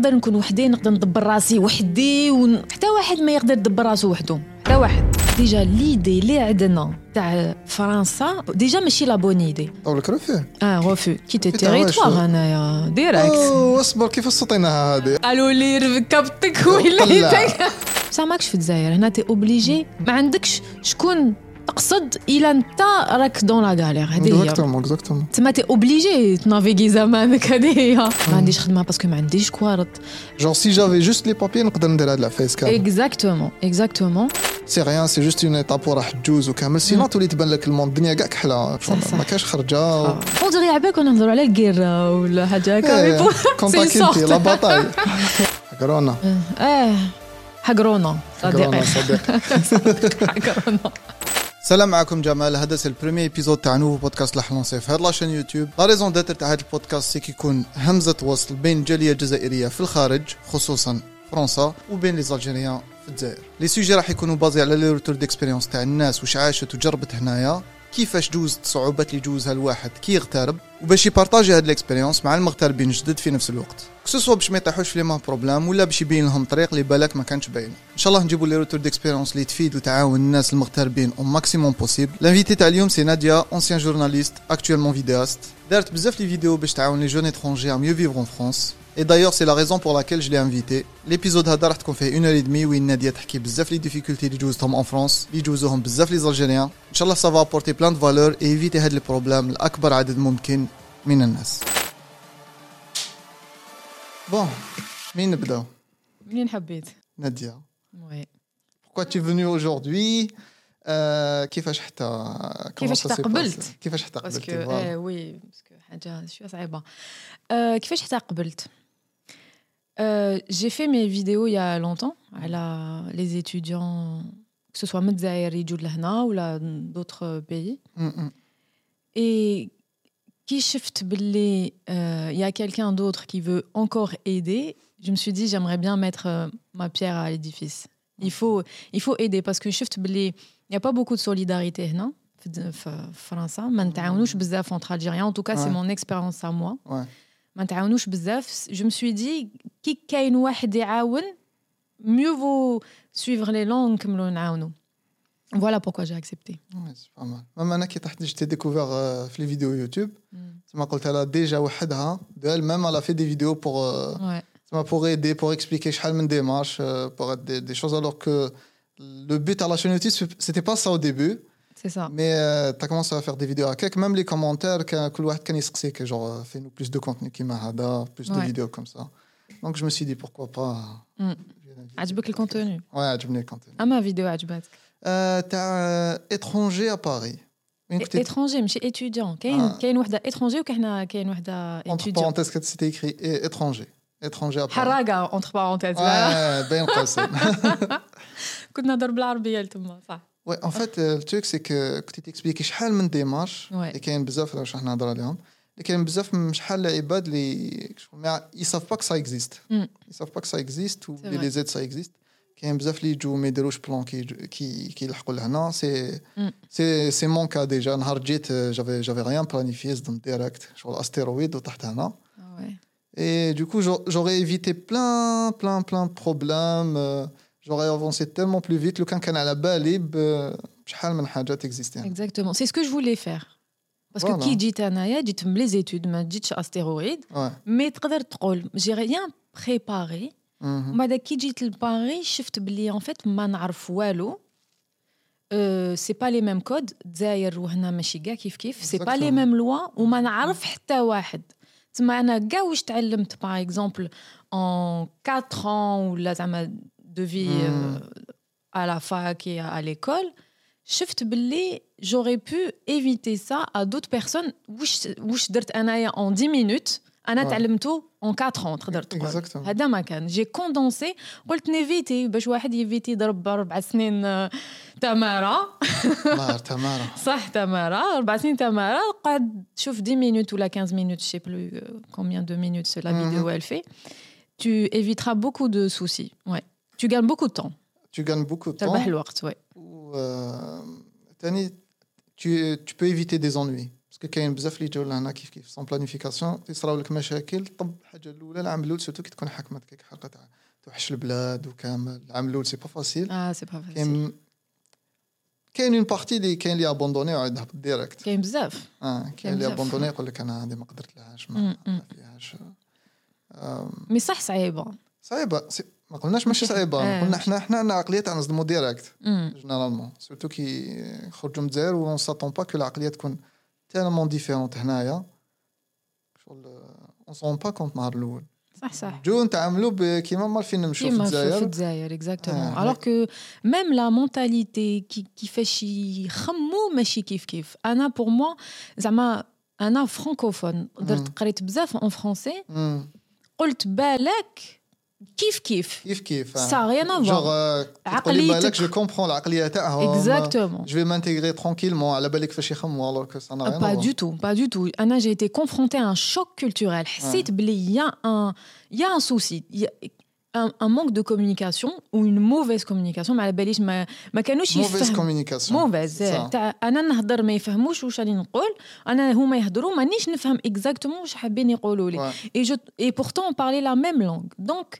نقدر نكون وحدي، نقدر ندبر راسي وحدي، وحتى واحد ما يقدر يدبر راسو وحده، حتى واحد. ديجا ليدي اللي عندنا تاع فرنسا ديجا ماشي لا بون ايدي. اولك رفي غوفي كي تيريتوار هنايا ديريكت. واصبر كيف سطيناها هذه قالوا لي ركبتك وليتك بصح ماكش في الجزائر هنا تي اوبليجي، ما عندكش شكون تقصد الا انت راك دون لا غالير. هذه اكزاكتومون تما تي اوبليجي تنافيغي زمانك. هذه ما عنديش خدمه باسكو ما عنديش كوارط جون سي جافي جوست لي بابي نقدر ندير هاد لا فيس كامل. اكزاكتومون اكزاكتومون سي غيان سي جوست اون ايتاب وراح تجوز وكامل سينا تولي تبان لك الموند الدنيا كاع كحله ما كاش خرجه. اودري عباك كنا نهضروا على الكيره ولا حاجه هكا كونتاكتي لا باتاي كورونا. حقرونا صديقي حقرونا. السلام عليكم جمال، هذا سي البريمي ايبيزود تاع نوفو بودكاست لحلونسي في هاد لاشين يوتيوب. لا ريزون داتر تاع هاد البودكاست سي كيكون همزه وصل بين جاليه جزائريه في الخارج خصوصا فرنسا وبين لي زالجيريان في الجزائر. لي سوجي راح يكونوا بازي على لي روتور ديكسبيريونس تاع الناس، واش عاشت وجربت هنايا، كيفاش جوزت الصعوبات اللي جوزها الواحد كي يغترب، وباش يبارطاجي هاد الاكسبيريونس مع المغتربين الجدد في نفس الوقت، خصوصا باش ما يطيحوش في لي ما بروبلام ولا باش يبين لهم طريق اللي بالك ما كانش باين. ان شاء الله نجيبوا لي روتور ديكسبيريونس اللي تفيد وتعاون الناس المغتربين او ماكسيموم بوسيبل. لانفيتي تاع اليوم سي ناديا، انسيان جورناليست اكطوالمون فيدياست، دارت بزاف لي فيديو باش تعاون لي جون اترونجي ا ميو فيفر ان فرانس. Et d'ailleurs, c'est la raison pour laquelle je l'ai invité. L'épisode هذا راح تكون فيه 1h30 وين نادية تحكي بزاف لي ديفيكولتي اللي جوزتهم ان فرنسا، اللي جوزوهم بزاف لي زالجيريان. ان شاء الله سا فا apporter plein de valeur et éviter هاد البروبلام لاكبر عدد ممكن من الناس. بون، مين نبداو؟ منين حبيت؟ نادية. وي. Pourquoi tu es venue aujourd'hui? كيفاش حتى قبلت؟ كيفاش حتى قبلت؟ وي، باسكو حاجة شوية صعيبة. كيفاش حتى قبلت؟ J'ai fait mes vidéos il y a longtemps à les étudiants, que ce soit Zaïre ou l'Hna ou d'autres pays. Et qui shift belli il y a quelqu'un d'autre qui veut encore aider, je me suis dit j'aimerais bien mettre ma pierre à l'édifice. Il faut aider parce que shift belli il y a pas beaucoup de solidarité hna en France, ما نتعاونوش بزاف entre Algériens, en tout cas c'est mon expérience à moi. Ouais. ما نتعاونوش بزاف. Je me suis dit كي كاين واحد يعاون mieux vaut suivre les langues كملوا نعاونوا. Voilà pourquoi j'ai accepté. Ouais, c'est pas mal. Même انا كي طحت جيت découvert في les vidéos YouTube. كما قلت لها ديجا وحدها دال même elle a fait des vidéos pour ça pour aider pour expliquer شحال من démarches pour des choses alors que le but à la chaîne YouTube c'était pas ça au début. C'est ça. Mais tu as commencé à faire des vidéos à quelques, même les commentaires que tout le monde كان يسقسي que genre fais-nous plus de contenu qui m'a hada, plus de vidéos comme ça. Donc je me suis dit pourquoi pas. عجبك الكونتوني؟ Ouais, عجبني الكونتوني. أما فيديو عجبتك؟ تاع étranger à Paris. Étranger ماشي étudiant. كاين وحده étranger وكاحنا كاين وحده étudiant. Entre parenthèses que c'était écrit étranger à Paris. حراقة entre parenthèses. Ouais, بين قوسين. كنا نهضر بالعربية تما صح. Ouais, en fait, le truc c'est que tu t'expliques شحال من démarches et كاين بزاف واش حنا نهضروا عليهم اللي كاين بزاف شحال العباد اللي يصاف با كسا اكزيست يصاف با كسا اكزيست و لي زيت سا اكزيست. كاين بزاف اللي يجوا ما يديروش بلان كي يلحقوا لهنا. سي مون كا ديجا نهار جيت جافي ريان بلانيفيي زدم ديريكت شغل استيرويد وطحت هنا. Et du coup j'aurais évité plein de problèmes. J'aurais avancé tellement plus vite le cancan à la balib شحال من حاجات existent. Exactement, c'est ce que je voulais faire. Parce que qui dit انايا جيت من les études ما جيتش astéroïde mais تقدر تقول j'ai rien préparé. وبعد كي جيت لباريس شفت بلي en fait ما نعرف والو. C'est pas les mêmes codes دزاير وهنا ماشي كاع كيف c'est pas les mêmes lois وما نعرف حتى واحد. تما انا كاع واش تعلمت par exemple en 4 ans ولا زعما de vie à la fac et à l'école, شفت بلي j'aurais pu éviter ça à d'autres personnes. واش درت انايا en 10 minutes انا تعلمته en 4 ans تقدر تقول. هذا ما كان j'ai condensé قلت نيفيتي باش واحد يفيتي ضرب 4 سنين تمارا صح تمارا 4 سنين تمارا قعد شوف 10 minutes ولا 15 minutes je sais plus combien de minutes la vidéo elle fait. Tu éviteras beaucoup de soucis. Ouais. Tu gagnes beaucoup de temps. تربح الوقت, ouais. Ou, tu peux éviter des ennuis. باسكو كاين بزاف اللي جاو لهنا كيف كيف سون بلانيفيكاسيون يصراو لك مشاكل. طب الحاجه الاولى العام الاول سيتو كي تكون حكمت كيك حلقه تاع توحش البلاد وكامل العام الاول سي با فاسيل. سي با فاسيل. كاين اون بارتي اللي كاين اللي ابوندوني وعاد ديريكت. كاين بزاف كاين اللي ابوندوني يقول لك انا هذه ما قدرت لهاش ما فيهاش. مي صح صعيبه ما قلناش ماشي صعيبه. قلنا حنا عندنا عقليه تاع نصدمو ديريكت جينيرالمون سورتو كي خرجوا من الجزائر و نساتون با كو العقليه تكون tellement différente هنايا شغل on s'en rend pas compte نهار الاول. صح جو نتعاملوا كيما ما فين نمشيو في الجزائر اكزاكتومون alors que même la mentalité كيفاش يخمو ماشي كيف انا pour moi زعما انا فرانكوفون درت قريت بزاف en français قلت بالك كيف ça rien à voir عقليتك je comprends العقليه تاعهم exactement je vais m'intégrer tranquillement على بالك فاش يخموا alors que ça n'a rien pas du tout انا j'ai été confrontée à un choc culturel. حسيت بلي il y a un souci un manque de communication ou une mauvaise communication على باليش ما كانوش يفهموا mauvaise تاع انا نهضر ما يفهموش واش راني نقول انا هما يهضروا مانيش نفهم exactement واش حابين يقولوا لي et pourtant on parlait la même langue donc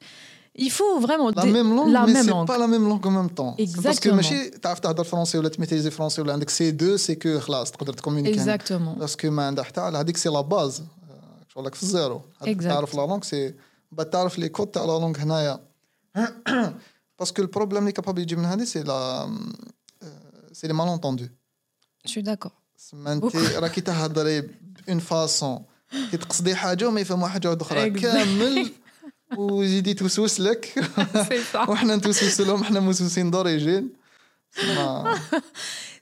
il faut vraiment la même langue pas la même langue en même temps parce que ماشي تعرف تهضر فرنسي ولا تميتيزي فرنسي ولا عندك C2 c'est que خلاص تقدر تكومونيكي parce que ما عندها حتى هذيك سي لا باز شغلك في الزيرو تعرف لا لونغ سي بتعرف لي كود تاع لا لونغ هنايا باسكو البروبليم لي كابابل يجي من هذه سي لا سي لي مالونتوندو. شو داكور انت راكي تهضري بون فاصون كي تقصدي حاجه وما يفهموا حاجه اخرى كامل ويزيد توسوس لك وحنا نتوسوس لهم حنا موسوسين دوريجين.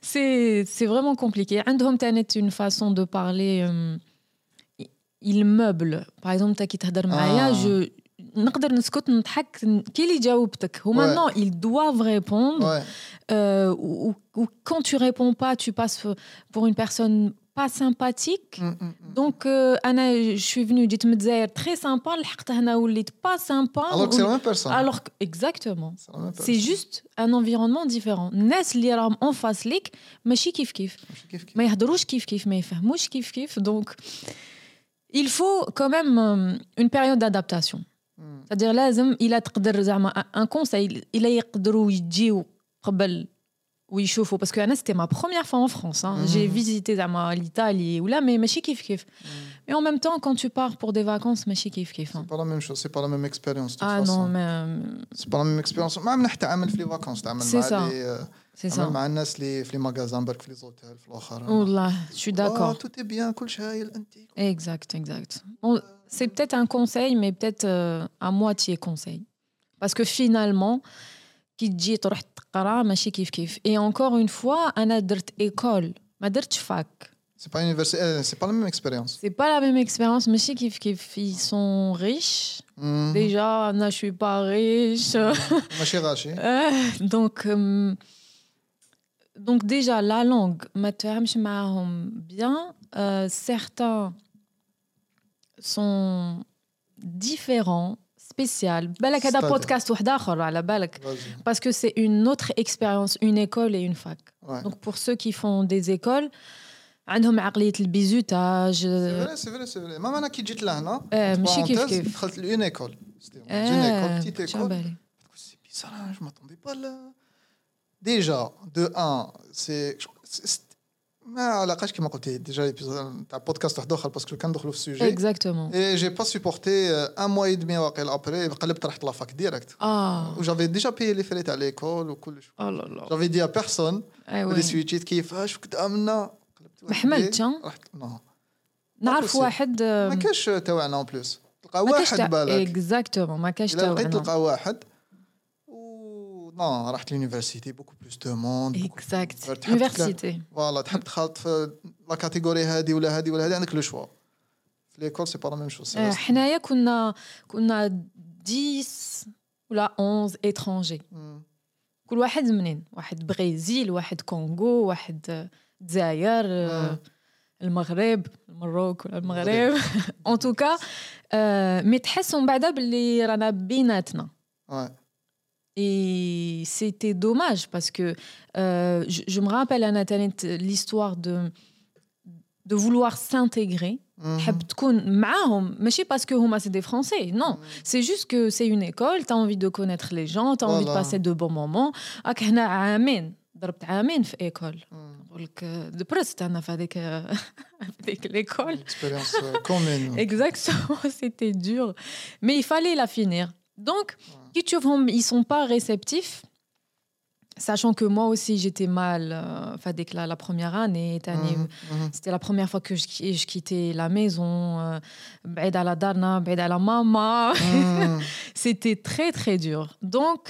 سي فريمون كومبليكي عندهم تانيت اون فاصون دو بارلي il meuble par exemple ta qui تهضر معايا je نقدر نسكت نضحك كي اللي جاوبتك هما نو ils doivent répondre ou quand tu réponds pas tu passes pour une personne pas sympathique donc انا je suis venue جيت من الجزائر très sympa لحقت هنا وليت pas sympa alors exactement c'est juste un environnement différent. الناس اللي راهم en face ليك ماشي كيف ما يهضروش كيف ما يفهموش كيف donc il faut quand même une période d'adaptation. C'est-à-dire لازم إلا تقدر زعما un conseil إلا يقدروا يجيو قبل ويشوفوا parce que أنا c'était ma première fois en France j'ai visité زعما l'Italie ou là mais ماشي كيف mais en même temps quand tu pars pour des vacances ماشي كيف c'est pas la même chose c'est pas la même expérience de toute façon. Non mais c'est pas la même expérience ما عم نتعامل في لي vacances تعامل مع سيسا مع الناس اللي في المغازان برك في ليزوتيل في الاخر والله شو داكور تو تي بيان كل شيء هايل انت exact bon c'est peut-être un conseil mais peut-être à moitié conseil parce que finalement كي تجي تروح تقرا ماشي كيف et encore une fois انا درت ايكول ما درتش فاك c'est pas université c'est pas la même expérience ماشي كيف ils sont riches déjà انا je suis pas riche ماشي غاشي donc Donc déjà la langue, ما تفهمش معاهم bien. Certains sont différents, spécial. بالك هذا بودكاست واحد آخر على بالك. Parce que c'est une autre expérience, une école et une fac. Ouais. Donc pour ceux qui font des écoles, عندهم عقلية البيزوتاج. C'est vrai. ما أنا كي جيت لهنا. ماشي كيف. دخلت une école. Une petite école. C'est bizarre, je m'attendais pas là. Déjà, de 1, c'est ما علاقاش كما قلت ديجا ليبيزود تاع بودكاست واحد اخر باسكو كان ندخلوا في السوجي اكزاكتومون اي جي با سوبورتي ان موا اي دمي واقيلا ابري قلبت رحت لافاك ديريكت و جافي ديجا بيي لي فريت على ليكول وكل شيء جافي دي ا بيرسون لي سويتشيت كيفاش كنت امنا قلبت محمدش رحت نعرف واحد ما كاش تاعنا اون بلوس تلقى واحد بالك اكزاكتومون ما كاش تاعنا تلقى واحد Non, à l'université, beaucoup plus de monde. Exact. Université. Voilà, tu as la catégorie هذه ولا هذه ولا هذه عندك le choix. L'école c'est pas la même chose. حنايا كنا 10 ولا 11 étrangers. كل واحد منين؟ واحد برازيل، واحد كونغو، واحد الجزائر، المغرب، المغرب. En tout cas, mais تحسهم بعدا باللي رانا بيناتنا. Ouais. Et c'était dommage parce que je me rappelle, Anathalie, l'histoire de vouloir s'intégrer. تحب تكون معاهم ماشي باسكو هما سي دي فرونسي نو سي جوست كو سي اون ايكول تا انفي دو كونيتر لي جون تا انفي دو باسي دو بون مومون راك هنا عامين ضربت عامين في ايكول نقول لك دبرست انا في هذيك ليكول اكسبيريونس كومون اكزاكتومون سيتي دور مي il fallait la finir donc كي تشوفهم ils sont pas réceptifs sachant que moi aussi j'étais mal dès que la première année c'était la première fois que je quittais la maison بعيد على دارنا بعيد على ماما c'était très très dur donc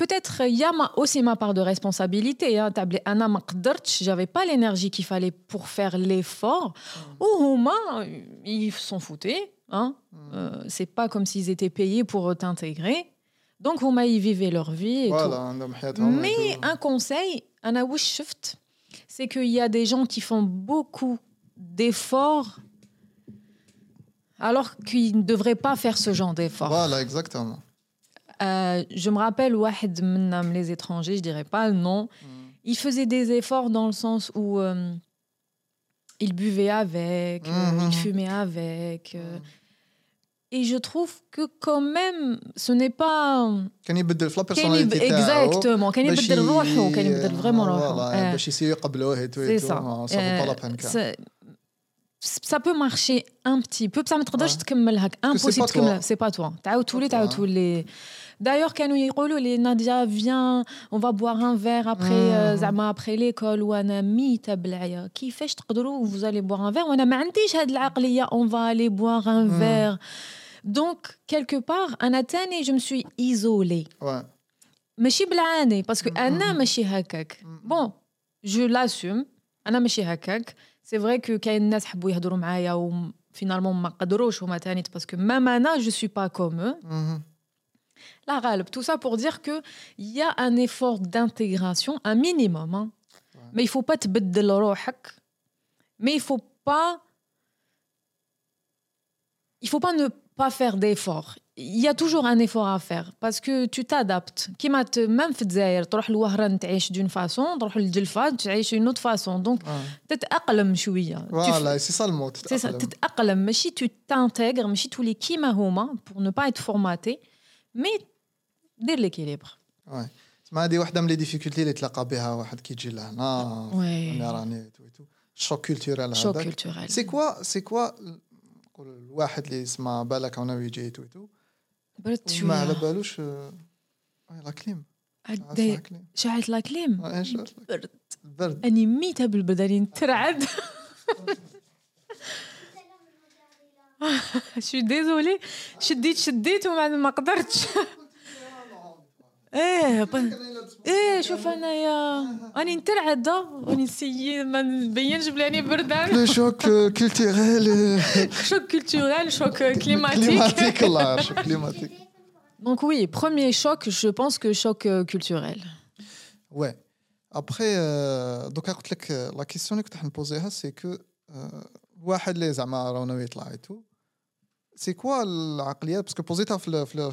peut-être il y a aussi ma part de responsabilité hein tabli ana ma قدرتش j'avais pas l'énergie qu'il fallait pour faire l'effort ou huma ils s'en foutaient hein c'est pas comme s'ils étaient payés pour t'intégrer. Donc, ils vivaient leur vie et voilà, tout. Mais un conseil, c'est qu'il y a des gens qui font beaucoup d'efforts alors qu'ils ne devraient pas faire ce genre d'efforts. Voilà, exactement. Je me rappelle, les étrangers, je ne dirais pas le nom, ils faisaient des efforts dans le sens où ils buvaient avec, ils fumaient avec... Et je trouve que quand même, ce n'est pas... كان يبدل في الشخصية exactement. كان يبدل روحه. كان يبدل vraiment روحه. باش يصير يقبلوه et tout. C'est ça. Ça peut marcher un petit peu. Ça me تقدرش تكملها. Impossible تكملها. C'est pas toi. تعاود تولي. D'ailleurs, كانوا يقولوا لي ناديا viens, on va boire un verre après زعما après l'école ou انا ميتة بالعيا. كيفاش تقدروا vous allez boire un verre وانا ما عنديش هاد العقلية on va aller boire un verre. Donc, quelque part, أنا تاني, je me suis isolée. Ouais. ماشي بالعاني, parce que أنا ماشي هكاك. Bon, je l'assume. أنا ماشي هكاك. C'est vrai que كاين الناس حبوا يهضروا معايا و finalement ما قدروش هما تاني parce que même أنا, je suis pas comme eux. La غالب. Tout ça pour dire que il y a un effort d'intégration, un minimum. Hein. Ouais. Mais il faut pas te بدل روحك. Mais il faut pas ne pas faire d'efforts. Il y a toujours un effort à faire parce que tu t'adaptes. Comme même في الجزائر تروح لوهران تعيش d'une façon, تروح للجلفة تعيش d'une autre façon. Donc تتأقلم شوية. Voilà, c'est ça le mot. C'est ça, تتأقلم. ماشي tu t'intègres, ماشي tous les كيما هما pour ne pas être formaté, mais دير l'équilibre. Ouais. تما هذه واحدة من les difficultés اللي تلاقى بها واحد كي يجي لهنا. أنا راني choc culturel هذاك. C'est quoi الواحد اللي يسمع بالك أنا ويجي تويتو ما على بالوش الأكليم شعلة الأكليم برد أني ميتة بالبدنين ترعد شو ديزولي شديت وما قدرتش ايه شوف انا يا اني نترعد واني نسيي ما نبينش بلاني بردان لو شوك كولتوريل شوك كليماتيك لا شوك كليماتيك دونك وي بروميير شوك جو بونس كو شوك كولتوريل وي ابري دوكا قلت لك لا كيسيون اللي كنت حنبوزيها سي كو واحد لي زعما راهو يطلع ايتو C'est quoi l'aqliyat parce que posita le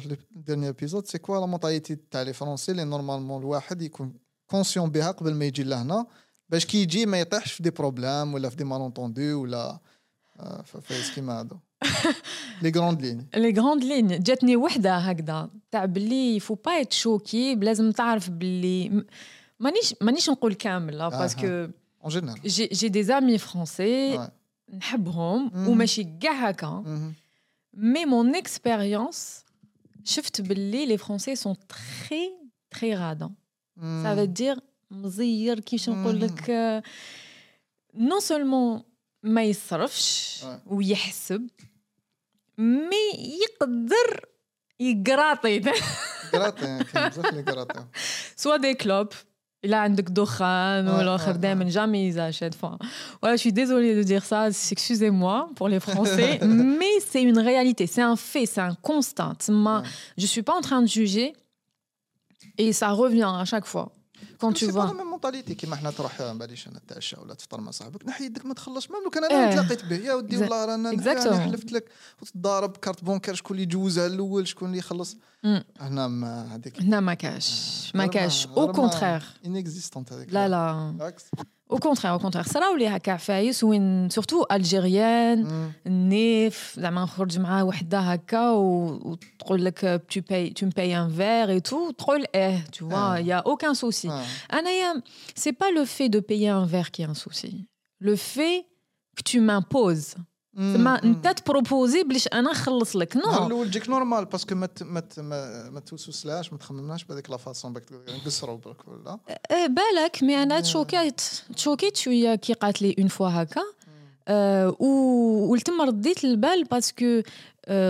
dernier épisode c'est quoi la mentalité تاع les français les normalement الواحد يكون conscient بها قبل ما يجي لهنا باش كي يجي ما يطيحش في دي بروبلام ولا في دي مالونتوندو ولا في سكيما هذا لي غروند لين جاتني وحده هكذا تاع بلي faut pas être choqué لازم تعرف بلي مانيش نقول كامل parce que en général j'ai des amis français نحبهم وماشي كاع هكا Mais mon expérience, les Français sont très, très radins. Ça veut dire, non seulement ما يصرفش ويحسب, mais يقدر يقراطي. Soit des clopes. Il a عندك دخان ولا خدام jamais ils achètent enfin. Voilà, je suis désolée de dire ça, excusez-moi pour les Français, mais c'est une réalité, c'est un fait, c'est un constat. Je suis pas en train de juger et ça revient à chaque fois. Quand tu vois c'est pas la même mentalité كيما حنا تروح باليش نتعشى ولا تفطر مع صاحبك نحي يدك ما تخلصش مام لو كان انا تلاقيت به يا ودي والله رانا حلفت لك وتضارب كارت بونكير شكون اللي يجوزها الاول شكون اللي يخلص هنا ما هذيك هنا ما كاش او كونترير انيكزيستانت هذيك لا Au contraire, ça là où les haka faïs ou surtout algérienne, nef, la main خرج معها وحده هكا ou تقول لك tu me payes un verre et tout, troll tu vois, il y a aucun souci. Anaya, c'est pas le fait de payer un verre qui est un souci. Le fait que tu m'imposes. انت تبروبوزي باش انا نخلص لك نو الاول جيك نورمال باسكو ما توسوسلاش ما تخممناش بهذيك لا فاصون باك نكسرو برك ولا بالك مي انا تشوكيت شويه كي قالت لي اون فوا هكا ولتم رديت البال باسكو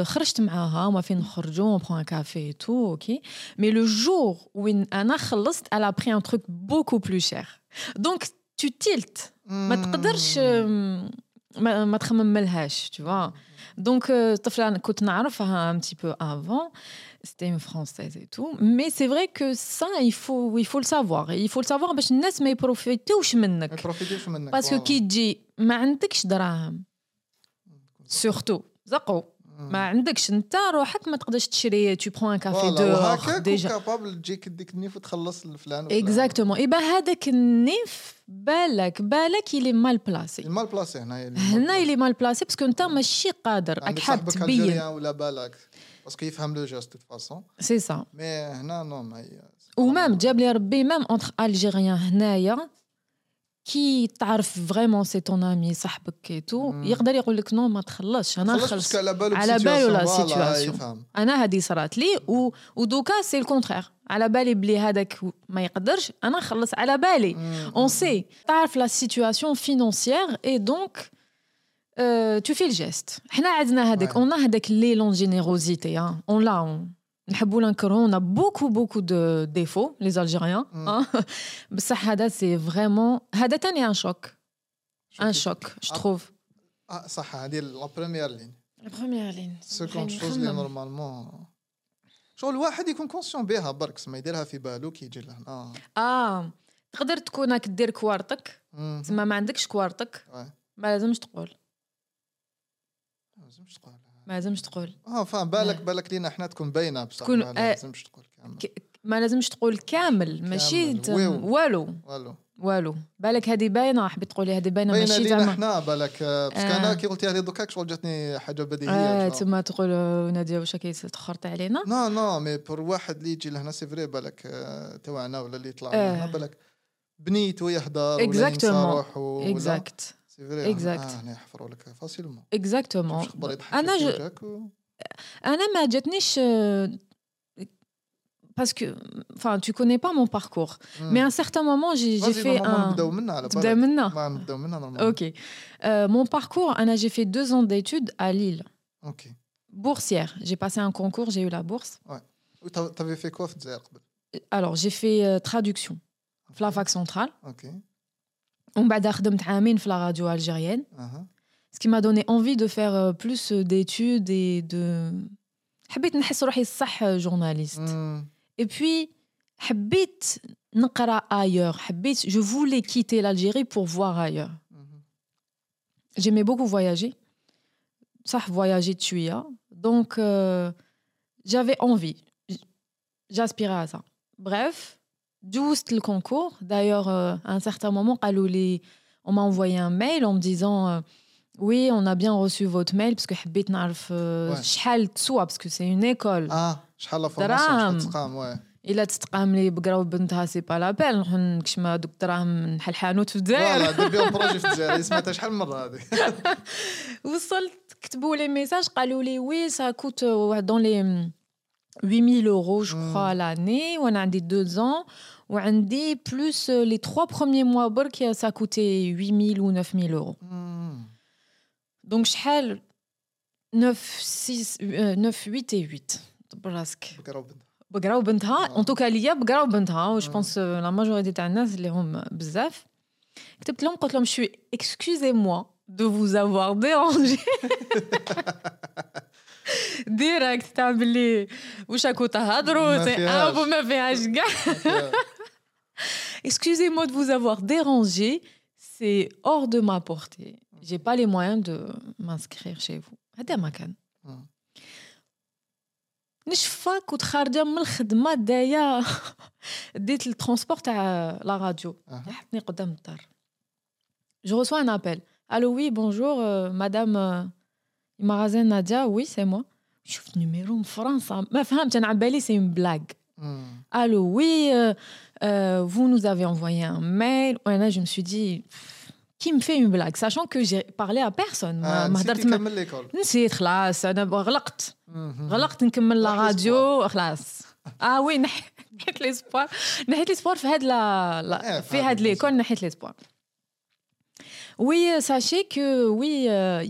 خرجت معاها وما فين نخرجوا اون برون كافي تو اوكي مي لو جور وين انا خلصت على بري ان تروك بوكو بلو شير دونك تو تيلت ما تقدرش ما تخمملهاش tu vois donc طفله كنت نعرفها un petit peu avant c'était une française et tout mais c'est vrai que ça il faut le savoir باش الناس ما يبروفيتوش منك parce que كي تجي ما عندكش دراهم surtout زقو ما عندكش انت روحك ما تقدرش تشري tu prends un café dehors déjà capable تجيك ديك النيف وتخلص الفلان exactement اي با هذاك النيف بالك il est mal placé هنا il est mal placé parce que انت ماشي قادر راك حاب تبين ولا بالك parce qu'il يفهم le geste de toute façon c'est ça mais هنا non ومام جاب لي ربي مام entre algériens هنايا كي تعرف فريمون سي طون امي صاحبك اي تو يقدر يقول لك نو ما تخلصش انا نخلص على بالو لا سيتواسيون انا هذه صرات لي ودوكا سي الكونترير على بالي بلي هذاك ما يقدرش انا نخلص على بالي اون سي تعرف لا سيتواسيون فينانسيير اي دونك تو في الجيست حنا عندنا هذاك اون هذاك لي لون جينيروزيتي اون لا نحبوا ننكروا on a beaucoup de défauts les algériens بس هذا سي فريمون هذا ثاني ان شوك جو تروف صح هذه لا بريمير لين سكوند شوز لي نورمالمون شغل الواحد يكون كونسيون بها برك ما يديرها في بالو كي يجي لهنا تقدر تكون راك دير كوارتك زعما ما عندكش كوارتك ما لازمش تقول ما لازمش تقول فاهم بالك لينا حنا تكون باينه بصح ما لازمش تقول كامل كامل. ماشي والو بالك هذه باينه حبيت تقولي هذه باينه ماشي زعما حنا بالك باسكو انا كي قلتي هذه دوكا شغل جاتني حاجه بديهيه تما تقول ناديه واش كي تخرط علينا نو مي بور واحد اللي يجي لهنا سي فري بالك تاعنا ولا اللي يطلع لهنا بالك بنيت ويهضر ولا ينصرح اكزاكت انا نحفروا لك فاسيلمون اكزاكتومون انا ما جاتنيش باسكو enfin tu connais pas mon parcours mais à un certain moment j'ai fait نبداو منا OK mon parcours انا j'ai fait 2 ans d'études à Lille OK boursière j'ai passé un concours j'ai eu la bourse ouais tu avais fait quoi في الجزائر قبل alors j'ai fait traduction في la fac centrale OK ومن بعد خدمت عامين في لا راديو الجيريان ce qui m'a donné envie de faire plus d'études et de حبيت نحس روحي صح journaliste et puis حبيت نقرا ailleurs حبيت je voulais quitter l'Algérie pour voir ailleurs j'aimais beaucoup voyager صح voyager شويه donc j'avais envie j'aspirais à ça bref Juste le concours. D'ailleurs, à un certain moment, on m'a envoyé un mail en me disant oui, on a bien reçu votre mail parce que j'habite n'arrive ch'hal tsoua parce que c'est une école. Ch'hal la formation. T'sqam ouais. Il a t'sqam les begraou bentha c'est pas la peine. On kshma douk drahm n'hal hanout fi Zaïre. Voilà, دير بيهم بروجي في الجزائر. سمعتها شحال من مرة هذه. وصلت كتبوا لي ميساج قالوا لي oui, ça coûte dans les 8 000 euros je crois à l'année. On a dit 2 ans. Ou عندي plus les 3 premiers mois برك ça coûtait 8 000 ou 9 000 euros. Donc شحال 9, 8 et 8. براسك. بقراو بنتها en tout cas ليا بقراو بنتها و je pense la majorité تاع الناس اللي هم بزاف كتبت لهم قلت لهم je suis excusez-moi de vous avoir dérangé. ديريكت تاع بلي واش راكو تهضروا تي ابو ما فيهاش كاع Excusez-moi de vous avoir dérangé, c'est hors de ma portée. J'ai pas les moyens de m'inscrire chez vous. هذا ما كان. نشفاك وتخرجه من الخدمه دايا ديت الترونسبور تاع لا راديو. حطني قدام الدار. Je reçois un appel. Allô, oui, bonjour, madame magasin Nadia, oui, c'est moi. Je vois le numéro en France. C'est une blague. Allô, oui, vous nous avez envoyé un mail. Ouais, là, je me suis dit, qui me fait une blague? Sachant que j'ai parlé à personne. C'était comme l'école. C'est classe. Je n'ai la radio. Ah oui, نحيت l'espoir في هاد l'école, نحيت l'espoir. Oui, sachez que oui,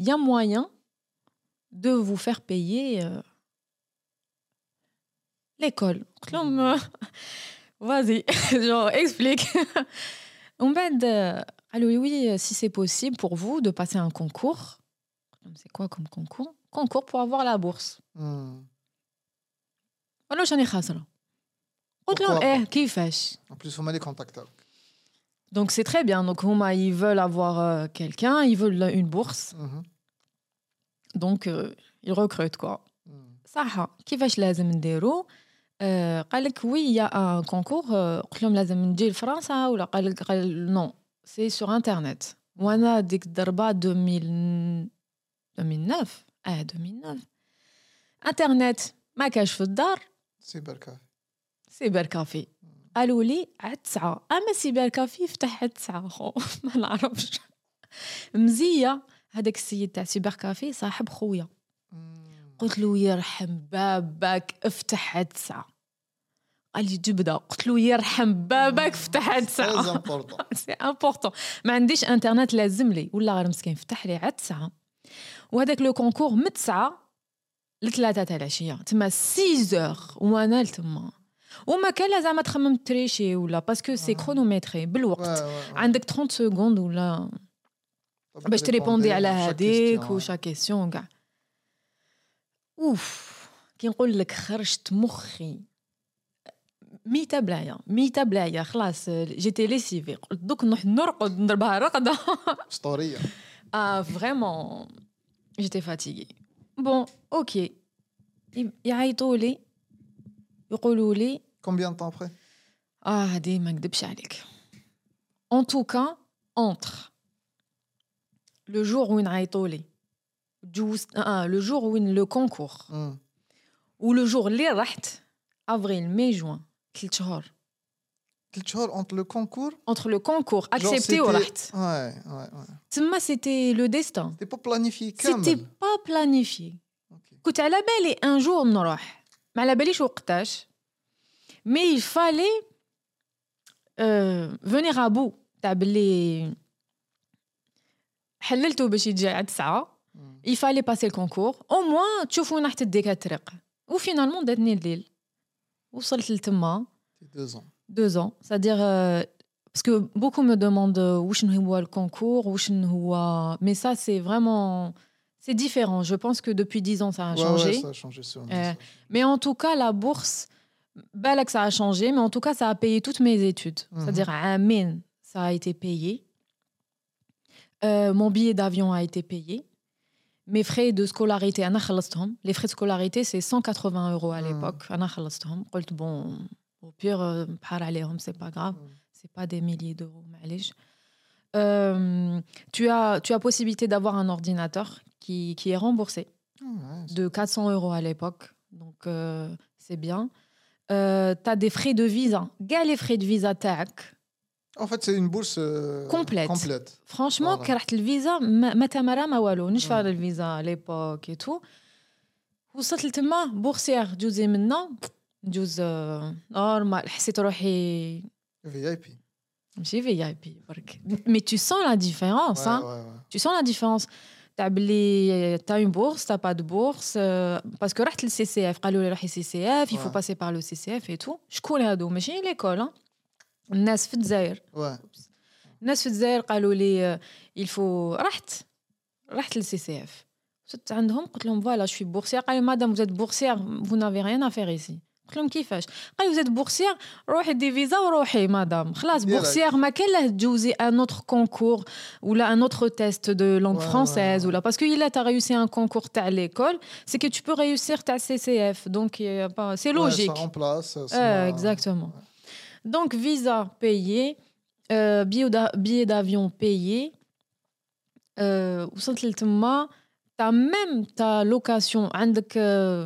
y a moyen de vous faire payer l'école. Vas-y, genre explique. En fait, alors oui, si c'est possible pour vous de passer un concours. C'est quoi comme concours? Concours pour avoir la bourse. Alors j'en ai خاسرة. En plus, on a des contacts. Donc, c'est très bien. Donc, ils veulent avoir quelqu'un, ils veulent une bourse. Donc, ils recrutent, quoi. Saha, كيفاش لازم نديرو؟ قال لك oui, il y a un concours. قلهم لازم نجي لفرنسا ولا قال لك non, c'est sur internet. وانا ديك الضربة 2009. 2009. Internet, ما كاش في الدار. سيبر كافي قالوا لي على 9 اما سيبر كافي فتح على 9 خو ما نعرفش مزيه هذاك السيد تاع سيبر كافي صاحب خويا قلت له يرحم بابك افتح على 9 قال لي جبده قلت له يرحم بابك افتح على 9 سي امبورطون ما عنديش انترنت لازم لي ولا غير مسكين فتح لي على 9 وهذاك لو كونكور من 9 ل 3 تاع العشيه تما 6 وانا لتما وما كان لازم تخمم تريشي ولا باسكو سي كرونوميتري بالوقت عندك 30 سكوند ولا باش تريبوندي على هذيك وشا كيسيون كاع اوف كي نقول لك خرجت مخي ميتا بلايا خلاص جيتي لي سي في قلت دوك نروح نرقد نضربها رقده اسطوريه فريمون جيتي فاتيغي بون اوكي يعيطوا لي يقولوا لي combien de temps après هادي ما نكذبش عليك en tout cas entre le jour où نعيطوا لي le jour où le concours ou le jour اللي رحت avril mai juin 3 شهور entre le concours accepté ou رحت ouais تما c'était le destin c'était pas planifié okay. كنت على بالي un jour نروح ما على باليش وقتاش مي il fallait venir à bout تاع بلي حللته باش يجي على 9 il fallait passer le concours au moins تشوفوا وين راح تديك الطريق وفينالمون داتني الليل وصلت لتما 2 ans c'est-à-dire parce que beaucoup me demandent واش هو الكونكور واش هو mais ça c'est vraiment c'est différent. Je pense que depuis 10 ans, ça a changé. Ouais, ça a changé sûrement. Mais en tout cas, la bourse, balak, ça a changé. Mais en tout cas, ça a payé toutes mes études. C'est-à-dire, Amin, ça a été payé. Mon billet d'avion a été payé. Mes frais de scolarité, ana khallasthom. Les frais de scolarité, c'est 180 € à l'époque. Ana khallasthom. Qult bon, au pire, par alayhom, c'est pas grave. C'est pas des milliers d'euros, معليش. Tu as possibilité d'avoir un ordinateur qui est remboursé de 400 € à l'époque. Donc, c'est bien. Tu as des frais de visa. Quels les frais de visa tac? En fait, c'est une bourse complète. Franchement, quand j'ai le visa, je fais le visa à l'époque et tout. Je suis allée boursière. Je suis normal. Je suis VIP. ماشي في اي بي برك مي tu sens la différence hein tu sens la différence تاع بلي تاع une bourse t'as pas de bourse parce que رحت للCCF قالوا لي روحي CCF il faut passer par le CCF et tout شكون هادو ماشي ليكول الناس في الجزائر الناس في الجزائر قالوا لي il faut رحت للCCF صرت عندهم قلت لهم voilà je suis boursière قالوا madame vous êtes boursière vous n'avez rien à faire ici قلت لهم كيفاش قالوا زاد بورسيير روحي دي فيزا وروحي مدام خلاص بورسيير ما كان له تجوزي ان اوتر كونكور ولا ان اوتر تيست دو لونغ فرانسيز ولا باسكو الا تا ريوسي ان كونكور تاع ليكول سي كو تو بو ريوسير تاع سي سي اف دونك سي لوجيك اكزاكتومون دونك فيزا بايي billet d'avion payé وصلت لتما t'as même ta location عندك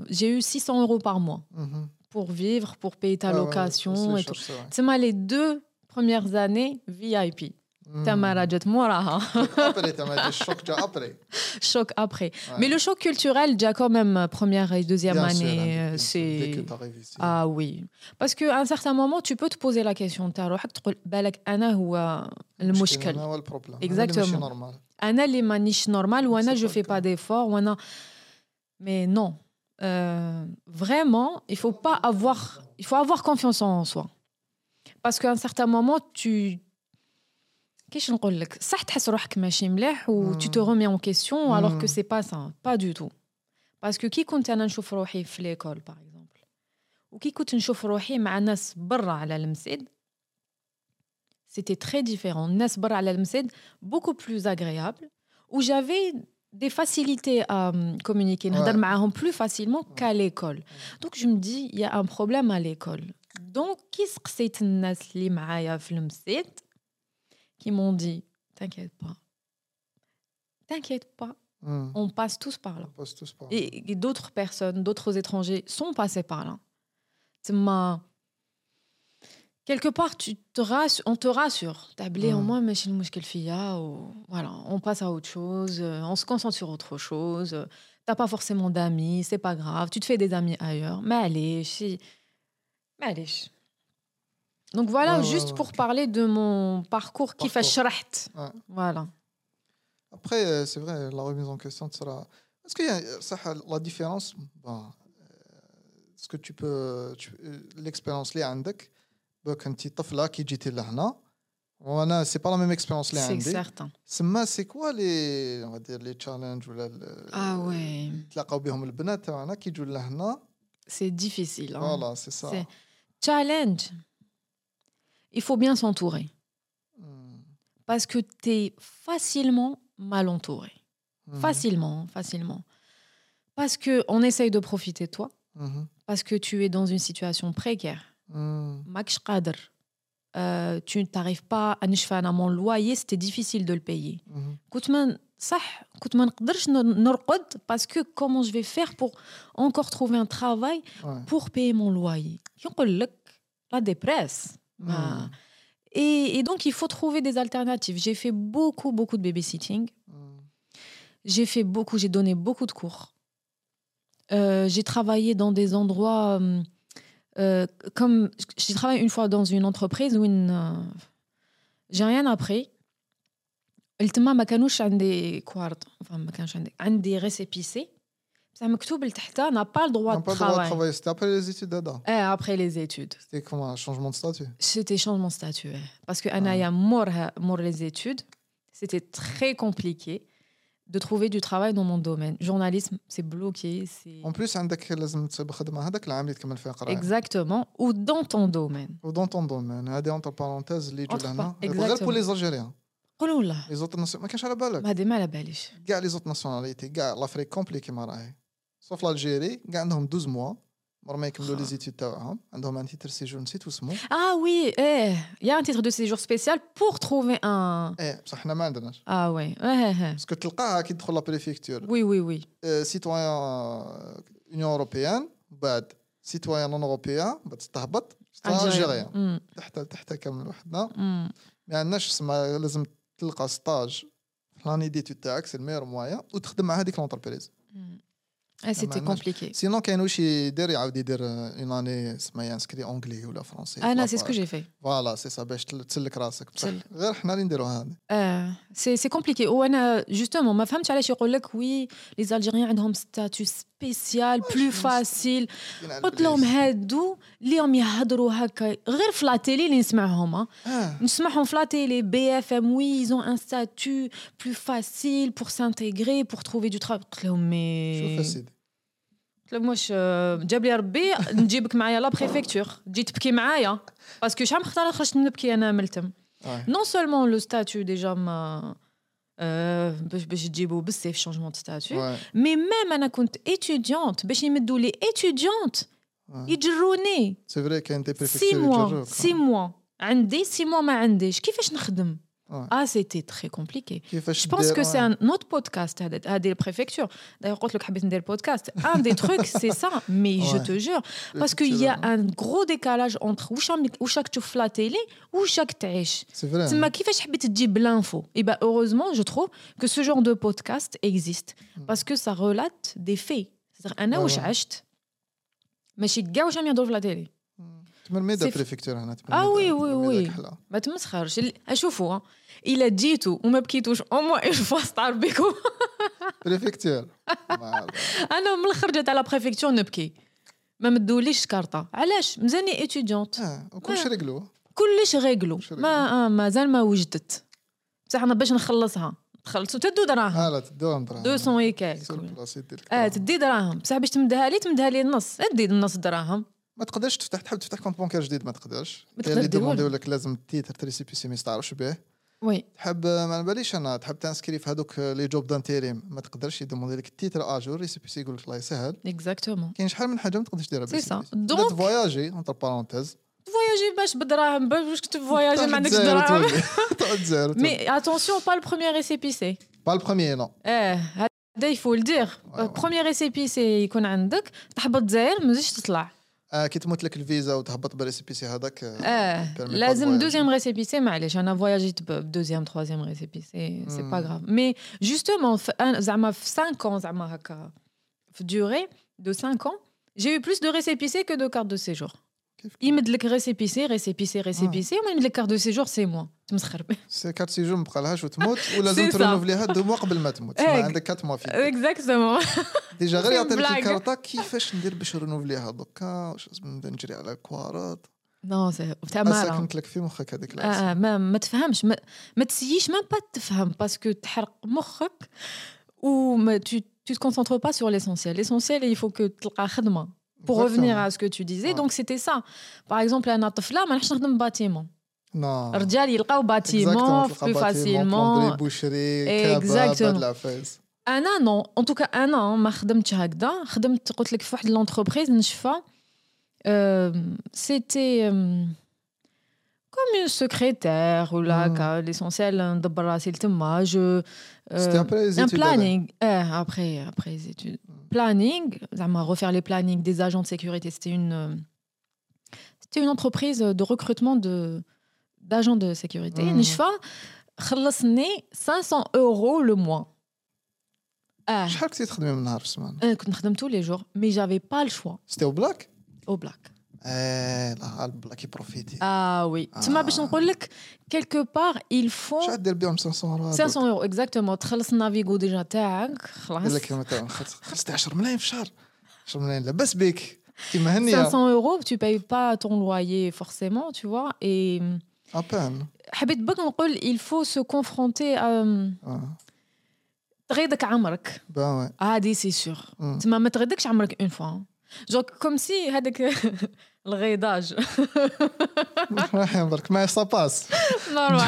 j'ai eu 600 euros par mois pour vivre, pour payer ta location et tout. C'est mal les deux premières années VIP. T'as mal à jet moi là. Après t'as mal choc après. Mais le choc culturel déjà quand même première et deuxième année c'est dès que t'arrives ici. Ah oui, parce que à un certain moment tu peux te poser la question t'as روحك تقول بالك انا هو المشكل. Exactement. أنا اللي مانيش نورمال وأنا جو في با ديفور وأنا mais non vraiment il faut avoir confiance en soi parce qu'à un certain moment tu كيش نقول لك صح تحس روحك ماشي مليح و tu te remets en question alors que c'est pas ça pas du tout parce que كي كنت أنا نشوف روحي في l'école par exemple وكي كنت نشوف روحي مع ناس برا على المسجد c'était très différent. Nasbar al-Almsed, beaucoup plus agréable, où j'avais des facilités à communiquer, ouais. plus facilement qu'à l'école. Donc je me dis, il y a un problème à l'école. Donc, qui s'est nasli maaya f'almsed, qui m'ont dit, t'inquiète pas, on passe tous par là. Et d'autres personnes, d'autres étrangers sont passés par là. C'est ma... Quelque part, on te rassure. T'as blé au moins, mais chez le mouchkel fia, voilà, on passe à autre chose, on se concentre sur autre chose. T'as pas forcément d'amis, c'est pas grave. Tu te fais des amis ailleurs. Mais allez. Donc voilà, juste pour parler de mon parcours qui fait chraht. Voilà. Après, c'est vrai, la remise en question sera. Est-ce qu'il y a ça, la différence? Bon, est-ce que tu peux l'expérience les عندك كنتي طفله كي جيتي لهنا وانا سي با لا ميم اكسبيريونس اللي عندي سما سي كوا لي غادير لي تشالنج ولا وي تلاقاو بهم البنات تاعنا كي يجوا لهنا سي ديفيسيل فوالا سي سا سي تشالنج il faut bien s'entourer parce que t'es facilement mal entouré facilement parce que on essaye de profiter de toi parce que tu es dans une situation précaire Maksh Qadr, tu n'arrives pas à nishfa na mon loyer, c'était difficile de le payer. Koutman nqdrch nrqod parce que comment je vais faire pour encore trouver un travail pour payer mon loyer. Yqol lek la dépresse. Et donc il faut trouver des alternatives. J'ai fait beaucoup de babysitting. J'ai donné beaucoup de cours. J'ai travaillé dans des endroits comme j'ai travaillé une fois dans une entreprise où j'ai rien appris. Ultima ma kanouch عندي quart, enfin ma kanouch عندي récépissé. Ça مكتوب لتحتها n'a pas le droit de travailler. C'était après les études d'Ada. Après les études. C'était comme un changement de statut. C'était changement de statut parce que Anaya mort les études, c'était très compliqué de trouver du travail dans mon domaine. Journalisme, c'est bloqué. En plus, عندك لازم تبخذ هذاك العام اللي تكمل فيه قراءة. Exactement. Ou dans ton domaine. هذه entre parenthèses اللي جوا لنا. غير pour les Algériens. قولوا لا. Les autres nationalités ما كانش على بالك. هذه ما على باليش. كاع les autres nationalités, كاع l'Afrique compliquée ما راهي. sauf l'Algérie, كاع عندهم 12 mois. مرة ما يكملوا les études تاعهم. عندهم un titre de séjour نسيت واسمه. Ah oui, il y a un titre de séjour spécial pour trouver un. بصح حنا ما عندناش. Ah oui. Parce que تلقاها كي تدخل la préfecture. Oui. Citoyen Union européenne, بعد citoyen non européen, بعد تهبط Algérien. تحت كامل وحدنا. ما عندناش اسمها لازم تلقى stage l'année d'études تاعك c'est le meilleur moyen وتخدم مع هذيك l'entreprise. C'était compliqué. Sinon, quand nous chez derrière, on dit une année, c'est moyen inscrit anglais ou la français. Ah non, c'est ce que j'ai fait. Voilà, c'est ça. Bêche, c'est le classique. C'est compliqué. Ou on justement, ma femme, tu allais chez Rolex, oui, les Algériens ont un statut spécial, plus facile. Quand l'homme est doux, l'homme y a droit à quoi? Rien flatté, les n'smahom. N'smahom flatté les BFM, oui, ils ont un statut plus facile pour s'intégrer, pour trouver du travail. Mais مش جاب لي ربي نجيبك معايا لا بريفكتور جيت تبكي معايا باسكو شحال مختار خرجت نبكي انا ملتم نو سولمون لو ستاتيو ديجا ما باش تجيبو بزاف شونجمون ستاتيو مي ميم انا كنت ايتيديونت باش يمدوا لي ايتيديونت يجروني سي فري كاين دي بريفكتور 6 mois عندي 6 mois ما عنديش كيفاش نخدم Ah, c'était très compliqué. Je pense que c'est un autre podcast, des préfectures. D'ailleurs, quand je vais faire podcast, un des trucs, c'est ça. Mais je te jure, parce qu'il y a un gros décalage entre où chaque tu fais la télé, où chaque tu es. C'est vrai. C'est ma qui fait que je dis l'info. Et bien, heureusement, je trouve que ce genre de podcast existe. Parce que ça relate des faits. C'est-à-dire, un an où j'achète, mais je ne gagne jamais dans la télé. تمرمي دا بريفكتور هنا تمرمي. اه وي وي وي ما تمسخرش اشوفوها الا جيتو وما بكيتوش او مو الفاس تاع ربيكم بريفكتور. انا من الاخر جات على بريفكتور نبكي ما مدوليش كارطه علاش مزاني ايتيديونت وكلش رجلو كلش رجلو ما مازال ما وجدت بصح انا باش نخلصها خلصوا تدو دراهم هلا تدوهم دراهم 200 يكال تدي دراهم بصح باش تمدها لي النص ادي النص دراهم ما تقدرش تفتح كونت بانكير جديد ما تقدرش اللي دومونديو لك لازم تيتر تريسيبي سي ما تعرفش به وي تحب ما باليش انا تحب تانسكري في هذوك لي جوب دانتيريم ما تقدرش يدوموندي لك التيتر اجور ريسيبي يقول لك لا يسهل اكزاكتومون كاين شحال من حاجه ما تقدرش ديرها بس دونك فواياجي اونتر بارونتيز فواياجي باش بالدراهم باش كنت فواياجي ما عندكش دراهم تقعد زيرو مي اتونسيون با لو بروميير ريسيبي با لو بروميير نو هذا يفو لدير بروميير ريسيبي يكون عندك تحبط زير ما تزيدش تطلع كي تموت لك الفيزا وتهبط بالريسيبيسي هذاك لازم دوزيام ريسيبيسي معليش انا فواياجيت بدوزيام تروزيام ريسيبيسي سي با غراف مي جوستومون زعما في 5 ans زعما هكا في دوري دو 5 ans j'ai eu plus de récépissé que de carte de séjour يمد لك ريسيبيسي ويمد لك كارت دو سيجور سي موا تمسخر سي كارت سيجور ما بقالهاش وتموت ولازم ترونوفليها دو موا قبل ما تموت عندك 4 موا فيك اكزاكتومون ديجا غير يعطيك الكارطه كيفاش ندير باش نرونوفليها دوكا واش نبدا نجري على كوارط نو سي تاع مارا سكنت لك في مخك هذيك العصا ما تفهمش ما تسييش ميم با تفهم باسكو تحرق مخك وما tu te concentres pas sur l'essentiel il faut que تلقى خدمه. Pour exactement. Revenir à ce que tu disais, donc c'était ça. Par exemple, un atfla, ما نحش نخدم bâtiment. Non. رجال يلقاو bâtiment plus facilement. Exactement. Un an, non. En tout cas, un an, ما خدمتش هكذا. خدمت قلت لك في واحد l'entreprise نشفا. C'était comme une secrétaire ou là, l'essentiel ندبر راسي لتما. C'était après les études. Un planning. Après les études. Planning, refaire les plannings des agents de sécurité, c'était une entreprise de recrutement d'agents de sécurité. Nishfa, خلصني 500 euros le mois. شحال كنتي تخدمي من نهار في السمان؟ كنت نخدم tous les jours, mais j'avais pas le choix. C'était au black? Au black. Le black il profitait. Ah oui. Tu m'as باش نقول لك quelque part il faut. شحال دير بهم 500 euros exactement. تخلص نافيغو ديجا تاعك خلاص. لك خلصت 10 ملايين في الشهر. 10 ملايين لاباس بك. كيما هنيه. 500 euros tu payes pas ton loyer forcément, tu vois et à peine. حبيت بك نقول il faut se confronter à تغيدك عمرك. Bah ouais. هادي سي سور. تما ما تغيدكش عمرك une fois. Genre comme si هذاك الغيداج mais ça passe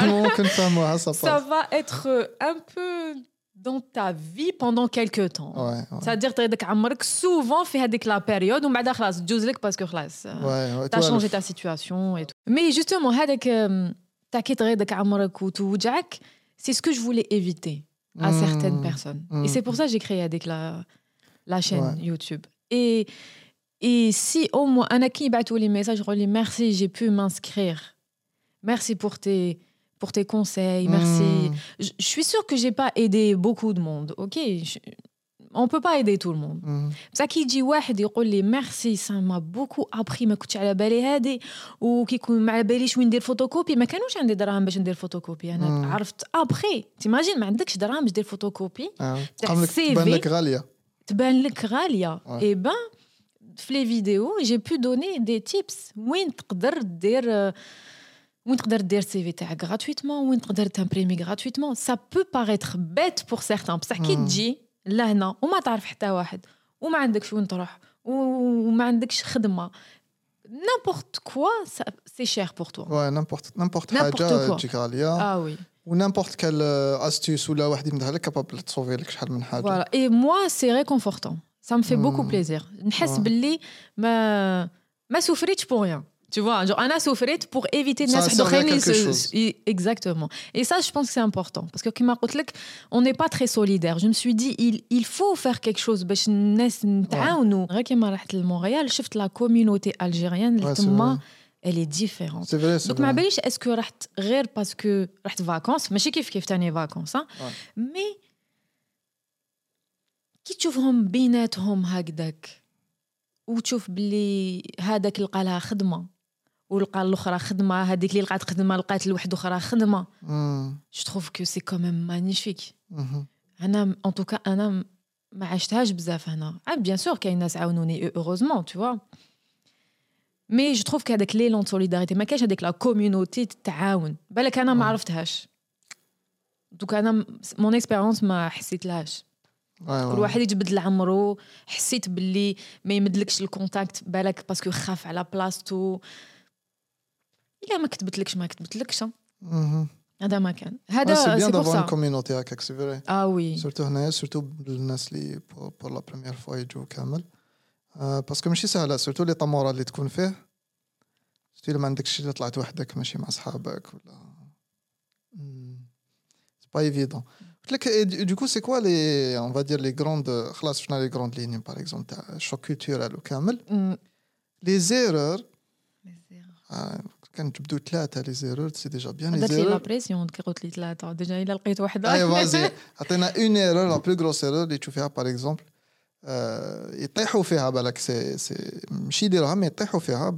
ممكن فهموها ça passe ça va être un peu dans ta vie pendant quelque temps c'est-à-dire تغيدك عمرك souvent في هذيك la période ومن بعدها خلاص تجوز لك باسكو خلاص t'as changé ta situation et tout mais justement هذاك تاع كي تغيدك عمرك وتوجعك c'est ce que je voulais éviter à certaines personnes et c'est pour ça que j'ai créé هذيك la chaîne YouTube. Et si au moins un qui bat tous les messages, je relis merci, j'ai pu m'inscrire. Merci pour tes conseils, merci. Je suis sûre que j'ai pas aidé beaucoup de monde. OK, on peut pas aider tout le monde. Ça qui dit واحد يقول لي merci, ça m'a beaucoup appris, ما كنتش على بالي هادي وكيكون ما على باليش وين ندير فوتوكوبي, ما كانوش عندي دراهم باش ندير فوتوكوبي. انا عرفت après, t'imagine ما عندكش دراهم باش دير فوتوكوبي تاع السي في تبان لك غالية. Et ben, في les vidéos, j'ai pu donner des tips. وين تقدر دير CV تاعك gratuitement, وين تقدر تمبريمي gratuitement. Ça peut paraître bête pour certains. بصح كي تجي لهنا وما تعرف حتى واحد وما عندكش وين تروح وما عندكش خدمة. N'importe quoi, ça, c'est cher pour toi. Ouais, n'importe حاجة تجيك غالية. Ah oui. Ou n'importe quelle astuce ou la واحد يمدها لك capable de sauver لك شحال من حاجه. Voilà. Et moi c'est réconfortant. Ça me fait beaucoup plaisir. نحس باللي ما souffrتش pour rien. Tu vois, genre, Anna souffrait pour éviter de se... Exactement. Et ça, je pense que c'est important. Parce que, comme je l'ai dit, on n'est pas très solidaire. Je me suis dit, il faut faire quelque chose pour que les gens nous aident. Quand je suis à Montréal, j'ai vu la communauté algérienne, elle est différente. C'est vrai, c'est donc, vrai. Donc, je ne sais pas, est-ce que je suis parce que je suis en vacances? Je ne sais pas si je suis en vacances. Hein? Ouais. Mais, qui tu vois بيناتهم هكذاك وتشوف بلي هذاك لقى لها خدمه ولقى الاخرى خدمه هذيك اللي لقات خدمه لقات لواحد اخرى خدمه جو تروف كو سي كوميم مانيفيك انا ان توكا انا ما عشتهاش بزاف هنا بيان سور كاين ناس عاونوني heureusement tu vois mais je trouve qu'avec l'élan de solidarité ما كاينش هذيك لا كوميونيتي تتعاون بالك انا ما عرفتهاش دوك انا مون اكسبيريونس ما حسيتلهاش كل واحد يجبد لعمرو حسيت باللي ما يمدلكش الكونتاكت بالك باسكو خاف على بلاصتو الا ما كتبتلكش هذا ما كان هذا سي بور سا كوميونيتي هكاك سي فري وي سورتو هنايا سورتو الناس لي بور لا بريمير فوا يجو كامل باسكو ماشي سهله سورتو لي طاموره اللي تكون فيه سيتي ما عندكش الا طلعت وحدك ماشي مع صحابك ولا سي با ايفيدون Du coup, c'est quoi les, on va dire les grandes, les grandes lignes, par exemple, choc culturel ou camel. Les erreurs. Quand tu doutes là, t'as les erreurs, c'est déjà bien. Les erreurs. La pression de quand tu les là, t'as déjà il a le quête. Allez, vas-y. Attends, une erreur, la plus grosse erreur, les tu fais par exemple, ils t'aiment faire, bah là que c'est, ماشي يديرها, mais t'aiment faire,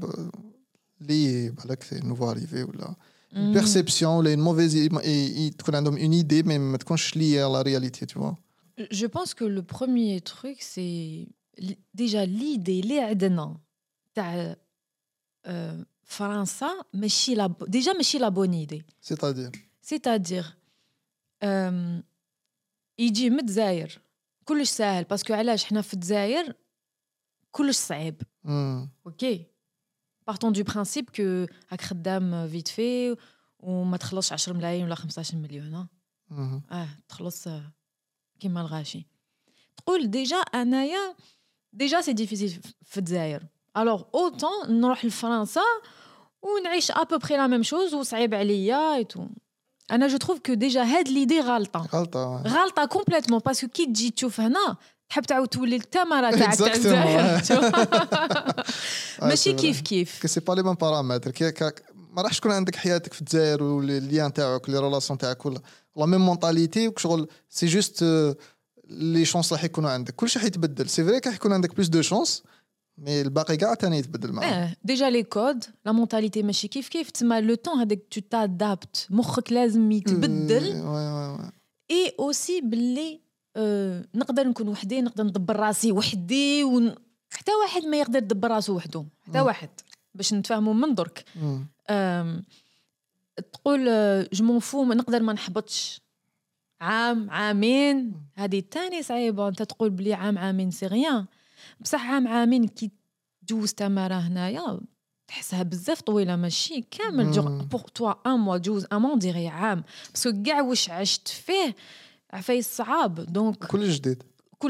les, bah là que c'est nouveau arrivé ou là. Une perception, une mauvaise une idée, mais ne تكونش liée à la réalité, tu vois. Je pense que le premier truc, c'est déjà l'idée, l'idée تاع France, déjà ماشي la bonne idée. C'est-à-dire, يجي من الجزائر كلش سهل, parce que علاش حنا في الجزائر كلش صعيب. OK. Partons du principe que à خدام vite fait ou ما تخلصش 10 ملايين ولا 15 مليون تخلص كيما الغاشي تقول déjà انايا déjà c'est difficile في الجزائر alors autant نروح لفرنسا ونعيش à peu près la même chose وصعيب عليا et tout انا je trouve que déjà هاد l'idée غلطه complètement parce que qui تجي تشوف هنا تحب تعاود تولي التمره تاع الجزائر ماشي كيف كي سي با لي ميم بارامتر كي ما راحش تكون عندك حياتك في الجزائر والليان تاعك لي ريلاسيون تاعك ولا لا ميم مونطاليتي وشغل سي جوست لي شونس راح يكونوا عندك كلشي راح يتبدل سي فري راح يكون عندك بلوس دو شونس مي الباقي كاع ثاني يتبدل معاه ديجا لي كود لا مونطاليتي ماشي كيف تما لو طون هذاك تو تادابت مخك لازم يتبدل اي اوسي باللي نقدر نكون وحدي نقدر ندبر راسي وحدي حتى واحد ما يقدر يدبر راسو وحده حتى واحد باش نتفاهموا من درك تقول جو مون فو ما نقدر ما نحبطش عام عامين هذه الثاني صعيبه انت تقول بلي عام عامين سي غيان بصح عام عامين كي دوز تماره هنايا تحسها بزاف طويله ماشي كامل بور توا ان موا دوز ان مون ديغي عام باسكو كاع واش عشت فيه عفايس صعاب دونك كل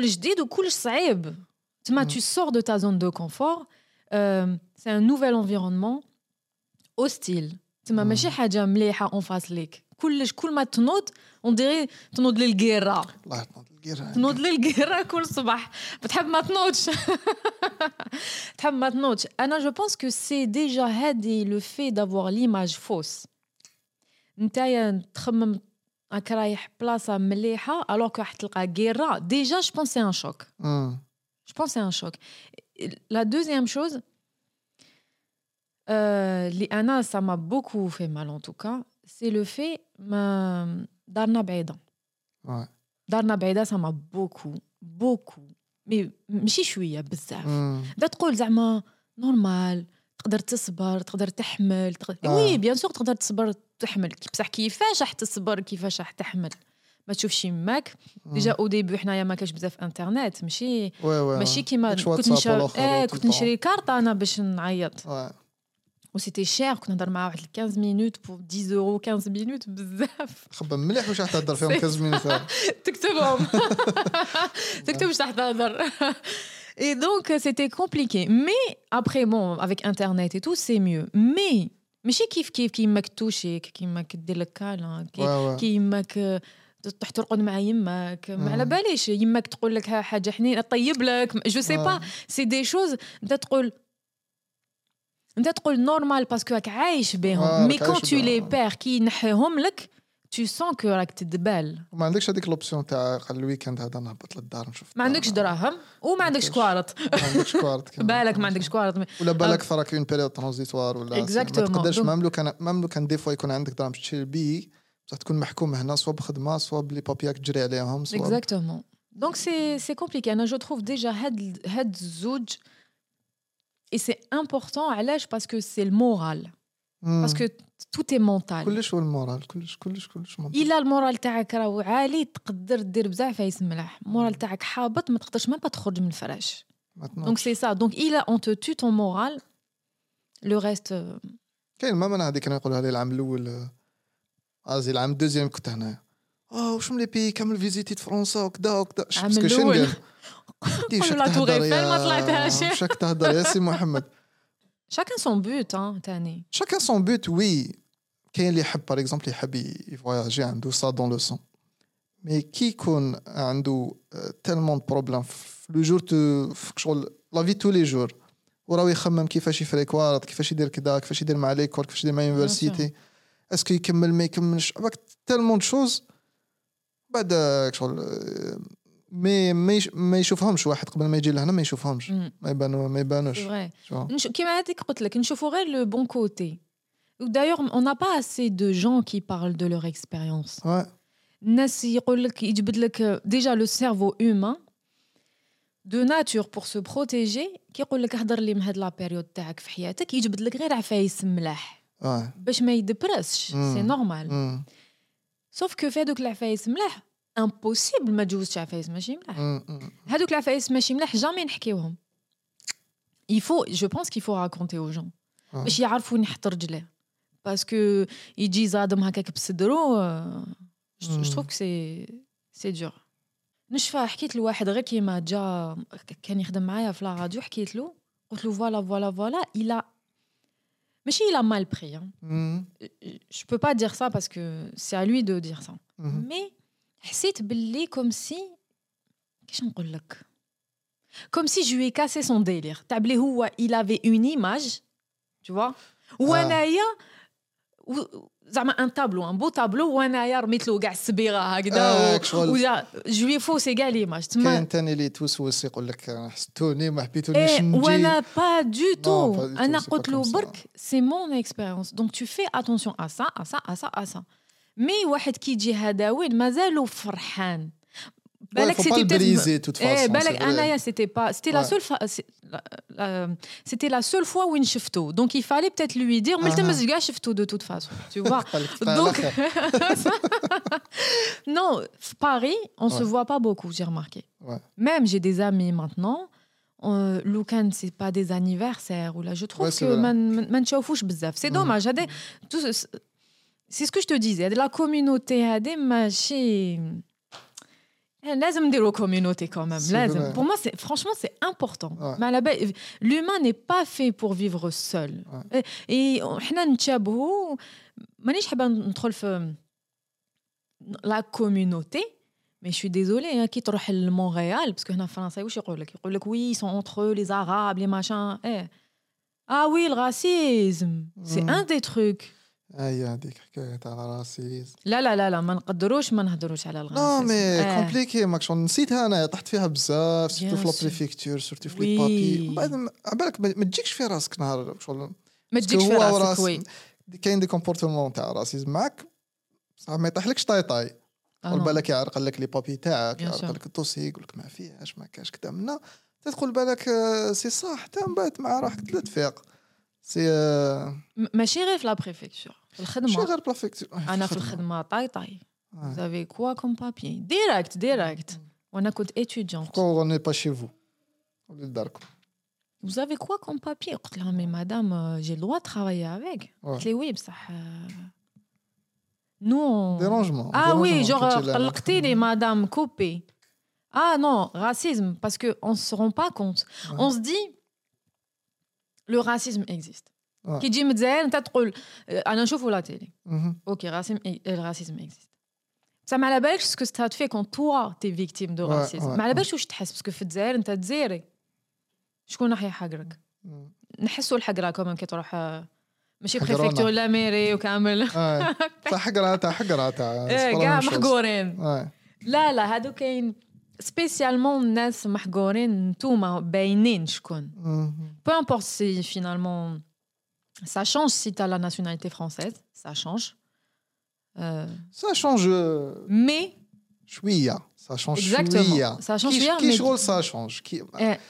جديد وكل صعيب تما tu sors de ta zone de confort c'est un nouvel environnement hostile تما ماشي حاجه مليحه اون فاس ليك كل ما تنوض ونديري تنوض للقيره الله تنوض للقيره كل صباح بتحب ما تنوضش انا je pense que c'est déjà هادي le fait d'avoir l'image fausse نتايا تخمم رايح بلاصه مليحه alors que راح تلقى قيره déjà je pense c'est un choc La deuxième chose, Liana, ça m'a beaucoup fait mal en tout cas, c'est le fait Darna Baïda. Ouais. Darna Baïda, ça m'a beaucoup. Mais ماشي شويه بزاف. بدات تقول زعما نورمال, تقدر تصبر, تقدر تحمل. وي بيان سور تقدر تصبر تحمل, بصح كيفاش راح تصبر كيفاش راح تحمل. ما تشوفش يماك ديجا او ديبي حنايا ما كاش بزاف انترنت ماشي كيما كنت نشري كارطه انا باش نعيط و سيتي شير كنت نهضر مع واحد 15 مينوت بو 10 يورو 15 مينوت بزاف خبا مليح واش راح تهضر فيهم 15 مينوت تكتبهم واش راح تهضر Et donc, c'était compliqué. Mais après, bon, avec Internet et tout, c'est mieux. Mais, ماشي كيف كيف كيماك توشيك كيماك دير لك كالا كيماك تروح ترقد مع يماك ما على باليش يماك تقول لك حاجه حنينه طيب لك جو سي با سي دي شوز انت تقول نورمال باسكو راك عايش بهم مي كون تو لي بير كي نحيهم لك تو سون كو راك تدبال وما عندكش هذيك لوبسيون تاع الويكند هذا نهبط للدار نشوف ما عندكش دراهم وما عندكش كوارط بالك ما عندكش كوارط ولا بالك فراك اون بيريود ترانزيتوار ولا ما تقدرش مملو كان دي فوا يكون عندك دراهم تشري بي بصح تكون محكوم هنا سوا بخدمه سوا بلي بابياك تجري عليهم سوا اكزاكتومون دونك سي كومبليكي انا جو تروف ديجا هاد الزوج et c'est important à l'âge parce que c'est le moral parce que tout est mental كلش هو المورال كلش منطق الا المورال تاعك راهو عالي تقدر دير بزاف عايز ملاح المورال تاعك حابط ما تقدرش ما تخرج من الفراش دونك سي سا دونك الا اون تو تو ton moral le reste كاين ما انا هذيك نقولها لي العام الاول ازي العام دوزيام كنت هنا وشم لي بي كامل فيزيتي فرنسا وكذا باسكو شندير لا تور ايفل ما طلعتهاش شاك تهضر يا سي محمد chacun son but hein tani chacun son but oui كاين اللي يحب par exemple يحب يفواياجي عنده ça dans le sang mais qui يكون عنده tellement de problèmes le jour de شغل la vie tous les jours وراه يخمم كيفاش يفريكوارد كيفاش يدير كذا كيفاش يدير مع ليكول كيفاش يدير مع يونيفرسيتي اسكو يكمل ما يكملش باك tellement de choses بعد شغل ما يشوفهمش واحد قبل ما يجي لهنا ما يشوفهمش ما يبانوش كيما هذيك قلت لك نشوفوا غير لو بون كوتي ودايور on n'a pas assez de gens qui parlent de leur expérience الناس يقول لك يجبد لك ديجا لو سيرفو هومان دو ناتور بور سو بروتيجي كيقول لك اهضر لي من هاد لا بيريود تاعك في حياتك يجبد لك غير عفايس ملاح باش ما يدبرسش سي نورمال سوف كو فادوك العفايس ملاح impossible ما تجوزش عفايس ماشي ملاح هادوك العفايس ماشي ملاح جامي نحكيوهم il faut je pense qu'il faut raconter aux gens باش يعرفوا نحط رجله باسكو يجي زادم هكاك بصدرو je trouve que c'est dur نشفى حكيت لواحد غير كيما جا كان يخدم معايا في لا راديو حكيت له قلت له voilà il a ماشي il a mal pris je peux pas dire ça parce que c'est à lui de dire ça mais حسيت باللي كوم سي كيش نقول لك كوم سي جوي كاسي سون ديلير تاع بلي هو il avait une image tu vois وانايا زعما ان تابلو ان بو تابلو وانايا رميت له كاع السبيغه هكذا ولا جوي فو سي كاع ليماج تما كان ثاني اللي توسوس يقول لك حسيتوني ما حبيتونيش نجي وانا با دو تو انا قلت له برك سي مون اكسبيريونس دونك تو في اتونسيون ا سا ا سا ا سا مي واحد كيجي هداوين مازالو فرحان بالك سيتي بريزي توت فاصون بالك انايا سيتي با سيتي لا سول سيتي لا سول فوا وين شفتو دونك يفالي بتات لوي دير ملتمس كاع شفتو دو توت فاصون تو فوا دونك نو في باريس اون سو فوا با بوكو جي رماركي ميم جي دي امي مانتنون لو كان سي با دي انيفيرسير ولا جو تروف كو ما نشوفوش بزاف سي دوماج هذا C'est ce que je te disais. La communauté a des machines. Lazem de la communauté quand même. Pour moi, franchement, c'est important. Ouais. L'humain n'est pas fait pour vivre seul. Ouais. Et hna ntchabou, manish haba ندخل في la communauté, mais je suis désolée hein, qui تروح لمونريال parce que هنا فرنسا واش يقول لك oui, ils sont entre eux, les arabes, les machins. Eh. Ah oui, le racisme, c'est un des trucs. اي هذيك حكايه تاع الراسيزم لا ما نهضروش على الراسيزم مي كومبليكي ماكش نسيتها انا طحت فيها بزاف سيرتو في لابريفيكتور سيرتو في لي بابي بعد عبالك ما تجيكش في راسك نهار شغل ما تجيكش في راسك وي كاين دي كومبورتمون تاع الراسيزم معك بصح ما يطيحلكش طايطاي بالك يعرق لك لي بابي تاعك يعرق لك الدوسي يقول لك ما فيهاش ما كاش كذا منا تدخل بالك سي صح حتى من بعد مع روحك ثلاث فيق سي ماشي غير في لا بريفيكتور الخدمه انا في الخدمه طاي زافي كوا كوم بابي ديريكت وانا كنت اتيديون كون ني با شي فو ولا لداركم زافي كوا كوم بابي قلت لها مي مدام جي لو ترافاي افيك قلت لي وي بصح نو ديرونجمون وي جور قلقتيني مدام كوبي Ah non, racisme, parce qu'on ne se rend pas compte. Ouais. On se dit, le racisme existe. Qui dit, on chauffe la télé. Ok, le racisme existe. Ça m'a la belle ce que ça te fait quand toi, tu es victime de racisme. Ouais. Mais à la belle, je te parce que tu es en train de dire, je connais rien à dire. نحسوا الحقره كمان كي تروح ماشي بريفكتور لا ميري وكامل صح حقره تاع حقره تاع كاع محقورين. لا لا هادو كاين سبيسيالمون الناس محقورين نتوما باينين شكون peu importe si finalement ça change si tu as la nationalité française ça change mais شويه ça change شويه شغل ça change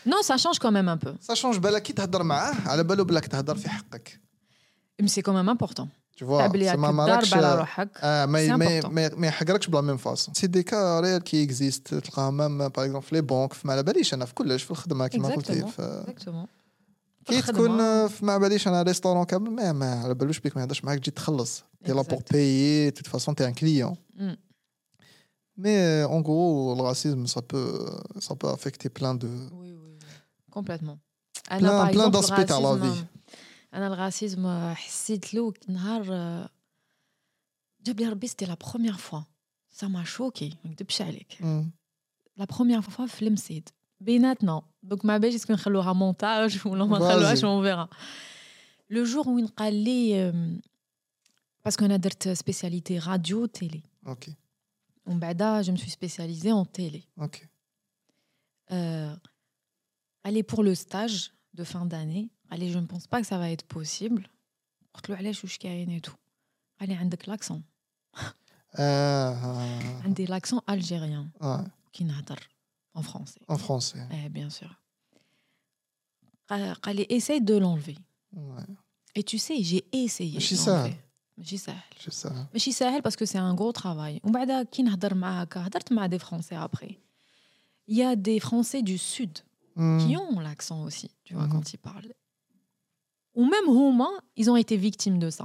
non ça change quand même un peu ça change بالك كي تهضر معاه على بالو بلاك تهضر في حقك mais c'est quand même important tu vois c'est ما مالكش ما يحقركش بلا ميم فاصون سي دي كا ريال كي اكزيست تلقاها مام باغ اكزومبل في لي بانك ما على باليش انا في كلش في الخدمه كيما قلتي كي تكون في ما باليش انا ريستورون كامل ما على بالوش بيك ما يهضرش معاك تجي تخلص تي لا بور بايي توت فاصون تي ان كليون. Mais en gros, le racisme, ça peut affecter plein de... Oui, oui, complètement. Plein d'aspects à la vie. Le racisme, c'était la première fois. Ça m'a choqué. La première fois, flemside. Bénatement. Donc, ma belle, est-ce qu'on va faire un montage ou on verra. Le jour où on a dit... Parce qu'on a des spécialités radio, télé. Ok. Je me suis spécialisée en télé. Okay. Aller pour le stage de fin d'année, je ne pense pas que ça va être possible. Allez, j'ai l'accent. J'ai l'accent algérien qui n'adore en français. En français. Bien sûr. Allez, essaye de l'enlever. Ouais. Et tu sais, j'ai essayé. C'est ça. ماشي سهل باسكو سي ان غو ترافاي ومن بعد كي نهضر معاك هضرت مع دي فرونسي ابري يا دي فرونسي دو سود كي اون لاكسون اوسي tu vois quand ils parlent ou même هما ils ont été victimes de ça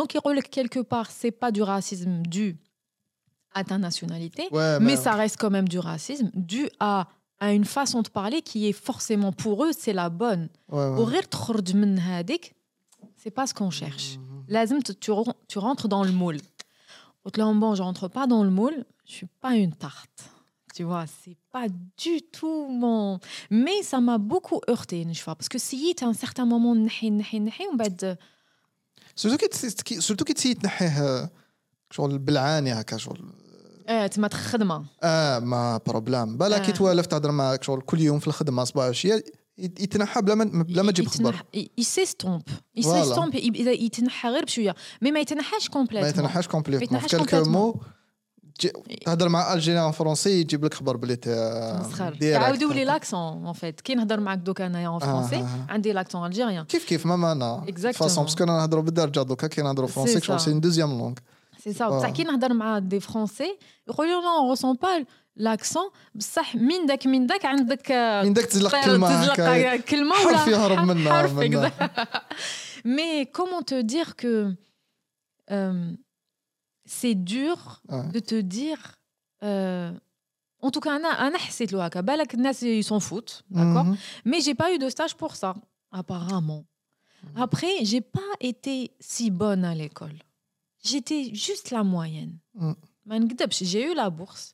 donc يقول لك quelque part c'est pas du racisme dû à ta nationalité mais ça reste quand même du racisme dû à une façon de parler qui est forcément pour eux c'est la bonne ou غير تخرج من هذيك c'est pas ce qu'on cherche. Tu rentres dans le moule. Au delà bon, je rentre pas dans le moule. Je suis pas une tarte. Tu vois, c'est pas du tout mon. Mais ça m'a beaucoup heurté, n'est-ce pas? Parce que si à un certain moment, on va être. Surtout que si tu le blâner à quelque chose. Tu m'as très mal. Ma problème. Bah là, qui toi lève ta drame, quelque chose. Tous les jours, dans le travail, bah chier. يتنحى بلا ما تجيب خبر يسيستومب يتنحى غير بشويه مي ما يتنحاش كومبليت في كلكو مو تهضر مع الجيريان فرنسي يجيب لك خبر بلي تعاودوا لي لاكسون اون فيت كي نهضر معاك دوك انايا اون فرنسي عندي لاكسون الجيريان كيف ماما انا فاصون باسكو انا نهضروا بالدارجه دوكا كي نهضروا فرنسي كشغل سي دوزيام لونغ سي سا بصح كي نهضر مع دي فرنسي يقولوا لي اون ريسون با لاكسون بصح من داك عندك تزلق كلمه ولا يهرب منها mais comment te dire que c'est dur de te dire en tout cas انا حسيت له هكا بالك الناس s'en foutent d'accord mais j'ai pas eu de stage pour ça apparemment après j'ai pas été si bonne à l'école j'étais juste la moyenne ما نكذبش j'ai eu la bourse.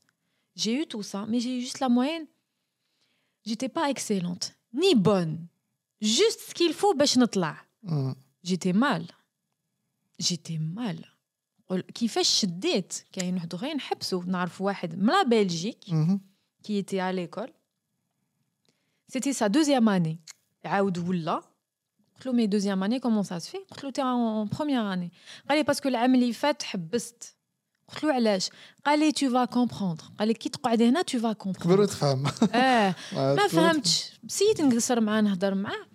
J'ai eu tout ça, mais j'ai eu juste la moyenne. J'étais pas excellente, ni bonne. Juste ce qu'il faut, باش نطلع. J'étais mal. كيفاش شديت كاين واحد غير نحبسو نعرف واحد من لا بلجيك qui était à l'école. C'était sa deuxième année. عاود ولا قلت له مي deuxième année comment ça se fait قلت له تي en première année. قال لي باسكو العام اللي فات حبست. قلت له علاش قال لي تو فا كومبروندر قال لي كي تقعد هنا تو فا كومبروندر تفهم ما فهمتش سيت نقصر معاه نهضر معاه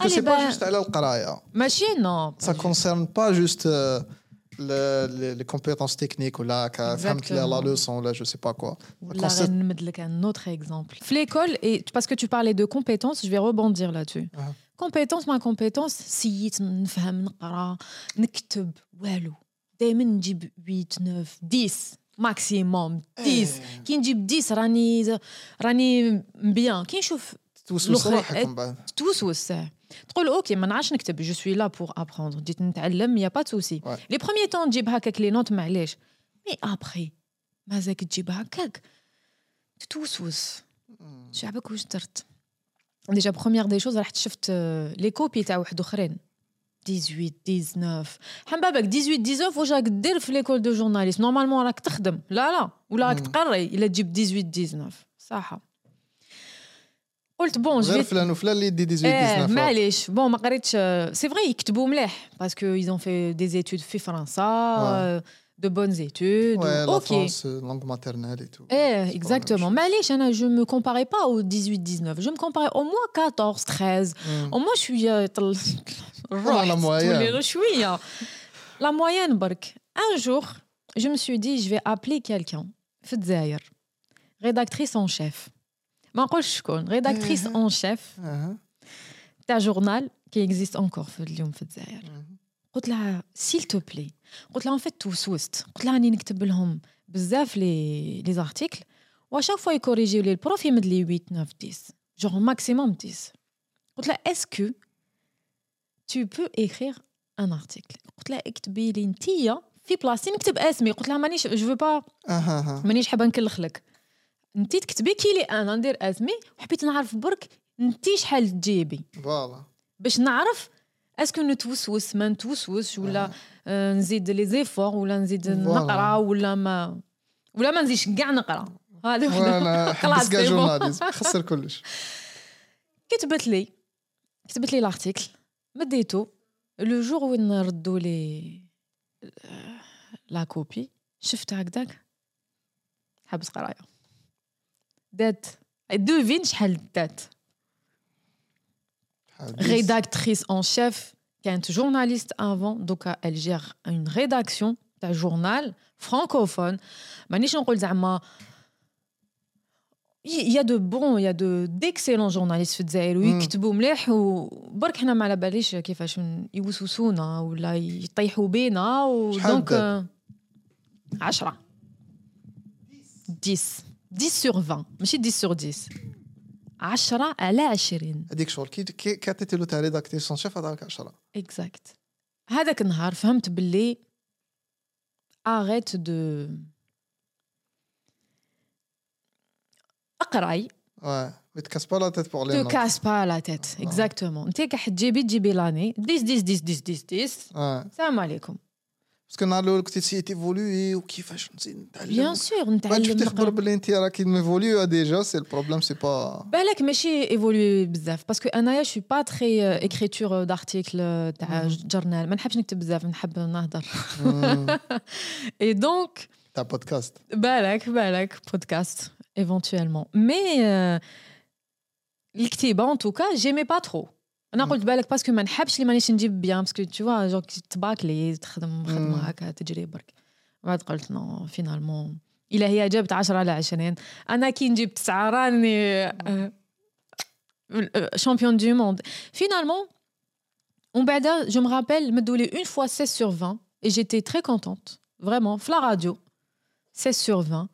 قال لي باش على القرايه ماشي نو سا كونسيرن با جوست لي كومبيتونس تكنيك ولا فهمت لا لوسون ولا جو سي با كوا كونسيرن نمد لك ان اوتر اكزامبل في ليكول اي باسكو تو بارلي دو كومبيتونس جو في روبوندير لا تو كومبيتونس ما كومبيتونس سيت نفهم نقرا نكتب والو دايما نجيب 8 9 10 maximum 10 كي نجيب 10 راني بيان كي نشوف توسوس روحك من بعد توسوس تقول اوكي ما نعرفش نكتب جو سوي لا بور ابروندر جيت نتعلم يا با توسي لي بروميير طون نجيب هكاك لي نوت معليش مي ابري مازاك تجيب هكاك توسوس شعبك واش درت ديجا بروميير دي شوز رحت شفت لي كوبي تاع واحد اخرين 18 19 حنبابك 18 19 واش راك دير في ليكول دو جورناليست نورمالمون راك تخدم لا ولا راك تقري الا تجيب 18 19 صح قلت بون جيت فلان وفلان اللي يدي 18 19 معليش بون ما قريتش سي فري يكتبوا مليح باسكو ils ont fait des études في فرنسا de bonnes études OK langue maternelle et tout exactement معليش انا je me comparais pas au 18 19 je me comparais au moins 14 13 au moins je suis la moyenne شويه la moyenne برك un jour je me suis dit je vais appeler quelqu'un في الجزائر rédactrice en chef ما نقولش شكون rédactrice en chef تاع جورنال qui existe encore في اليوم في الجزائر قلت لها s'il te plaît قلت لها en fait توسوست قلت لها راني نكتب لهم بزاف لي زارتيكل وشاك فوا يكوريجيو لي البروف يمد لي 8 9 10 جور ماكسيموم 10 قلت لها est-ce que tu peux écrire un article قلت لها اكتبي لي نتيا في بلاصتي نكتب اسمي قلت لها مانيش جو فو با مانيش حابه نكلخلك نتي تكتبي كي لي انا ندير اسمي وحبيت نعرف برك نتي شحال تجيبي فوالا باش نعرف اسكو نتوسوس ما نتوسوس ولا نزيد لي زيفور ولا نزيد نقرا ولا ما نزيدش كاع نقرا هذه وحده خلاص جورناليست خسر كلش كتبت لي لارتيكل مديتو لو جور وين نردو لي لا كوبي شفت هكذاك حبس قرايه دات دوفين شحال دات rédactrice en chef كانت journaliste avant دوكا elle gère une rédaction تاع journal francophone مانيش نقول زعما il y a de d'excellents journalistes في الجزائر ويكتبوا مليح وبرك حنا ما على باليش كيفاش يوسوسونا ولا يطيحوا بينا دونك 10 10 sur 20 ماشي 10 sur 10 10/20 هذيك شغل كي كاتيتي لو تاع ريداكتيسون شيف هذاك 10 اكزاكت هذاك النهار فهمت باللي اريت دو اقراي متكاسبالا تيت بور لي متكاسبالا تيت اكزاكتومون انت كاع تجيبي لاني 10 السلام عليكم باسكو نالو كنت سي ايفولوي وكيفاش نتعلم بيان سور نتعلم باش تخبر باللي انت راكي ميفولوي ديجا سي البروبليم سي با بالك ماشي ايفولوي بزاف باسكو انايا شو با تري اكريتور دارتيكل تاع جورنال ما نحبش نكتب بزاف نحب نهضر اي دونك تاع بودكاست بالك بودكاست ايفونتويلمون مي الكتيبه ان توكا جيمي با ترو انا قلت بالك باسكو ما نحبش اللي مانيش نجيب بيان باسكو تو فوا جونك تباك لي تخدم خدمه هكا تجري برك بعد قلت نو فينالمون الا هي جابت 10/20 انا كي نجيب 9 راني شامبيون دو موند فينالمون ومن بعد جو مي رابيل مدولي اون فوا 16/20 اي جيتي تري كونتونت فريمون في لا راديو 16/20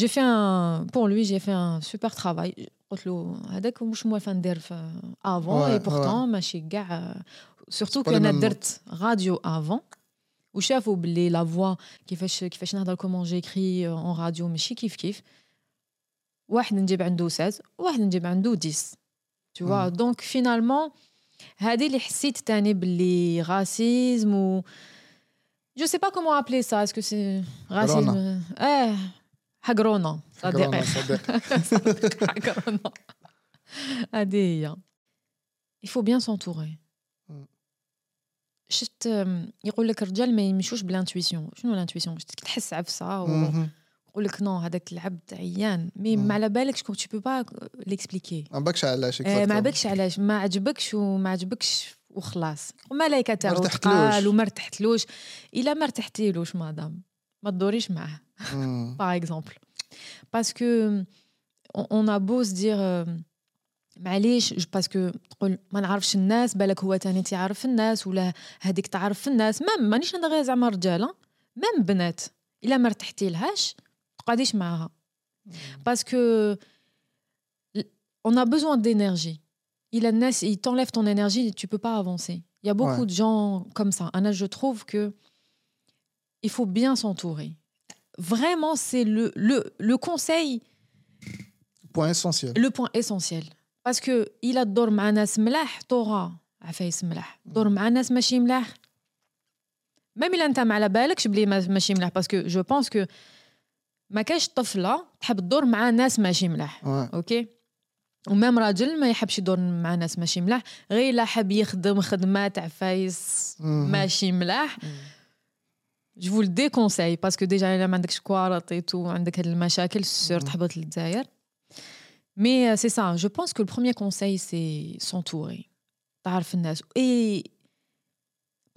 j'ai fait pour lui j'ai fait un super travail قلت له هذاك مش موافق ندير افون اي بورتون ماشي كاع سورتو كنا درت راديو افون وشافوا باللي لا فوا كيفاش نهضر كومون جيكري اون راديو ماشي كيف واحد نجيب عنده 16 واحد نجيب عنده 10 تو فوا دونك فينالمون هذه اللي حسيت تاني باللي راسيزم و جو سي با كومون ابلي سا اسكو سي راسيزم حقرونا صديق حقرونا هذه هي il faut bien s'entourer شفت يقول لك الرجال ما يمشوش بالانتويسيون شنو الانتويسيون تحس عفسه ويقول لك نو هذاك العبد عيان مي ما على بالكش كو تو بو با ليكسبليكي ما بالكش علاش ما عجبكش وخلاص وملائكه تاع قال وما ارتحتلوش الا ما ارتحتيلوش مدام ما تدوريش معاه par exemple parce que on a beau se dire معليش parce que تقول ما نعرفش الناس بالك هو تاني تعرف الناس ولا هذيك تعرف الناس مانيش انا غير زعما رجاله مام بنات الا ما ارتحتي لهاش تقعديش معاها باسكو on a besoin d'énergie. Il t'enlève ton énergie et tu peux pas avancer. Il y a beaucoup de gens comme ça. Anna, je trouve que il faut bien s'entourer. Vraiment, c'est le conseil. Point essentiel. Le point essentiel. Parce que il a dormi مع ناس ملاح تورا عفايس ملاح. دور مع ناس ماشي ملاح. Même il entame على بالك شبلي ماشي ملاح parce que je pense que ما كاش طفلة تحب تدور مع ناس ماشي ملاح. OK. ومام راجل ما يحبش يدور مع ناس ماشي ملاح غير لا حاب يخدم خدمات عفايس ماشي ملاح. Je vous le déconseille parce que déjà il y a عندك شكوارط et tout عندك هاد المشاكل سير تحبط للجزائر. Mais c'est ça, je pense que le premier conseil c'est s'entourer. تعرف الناس et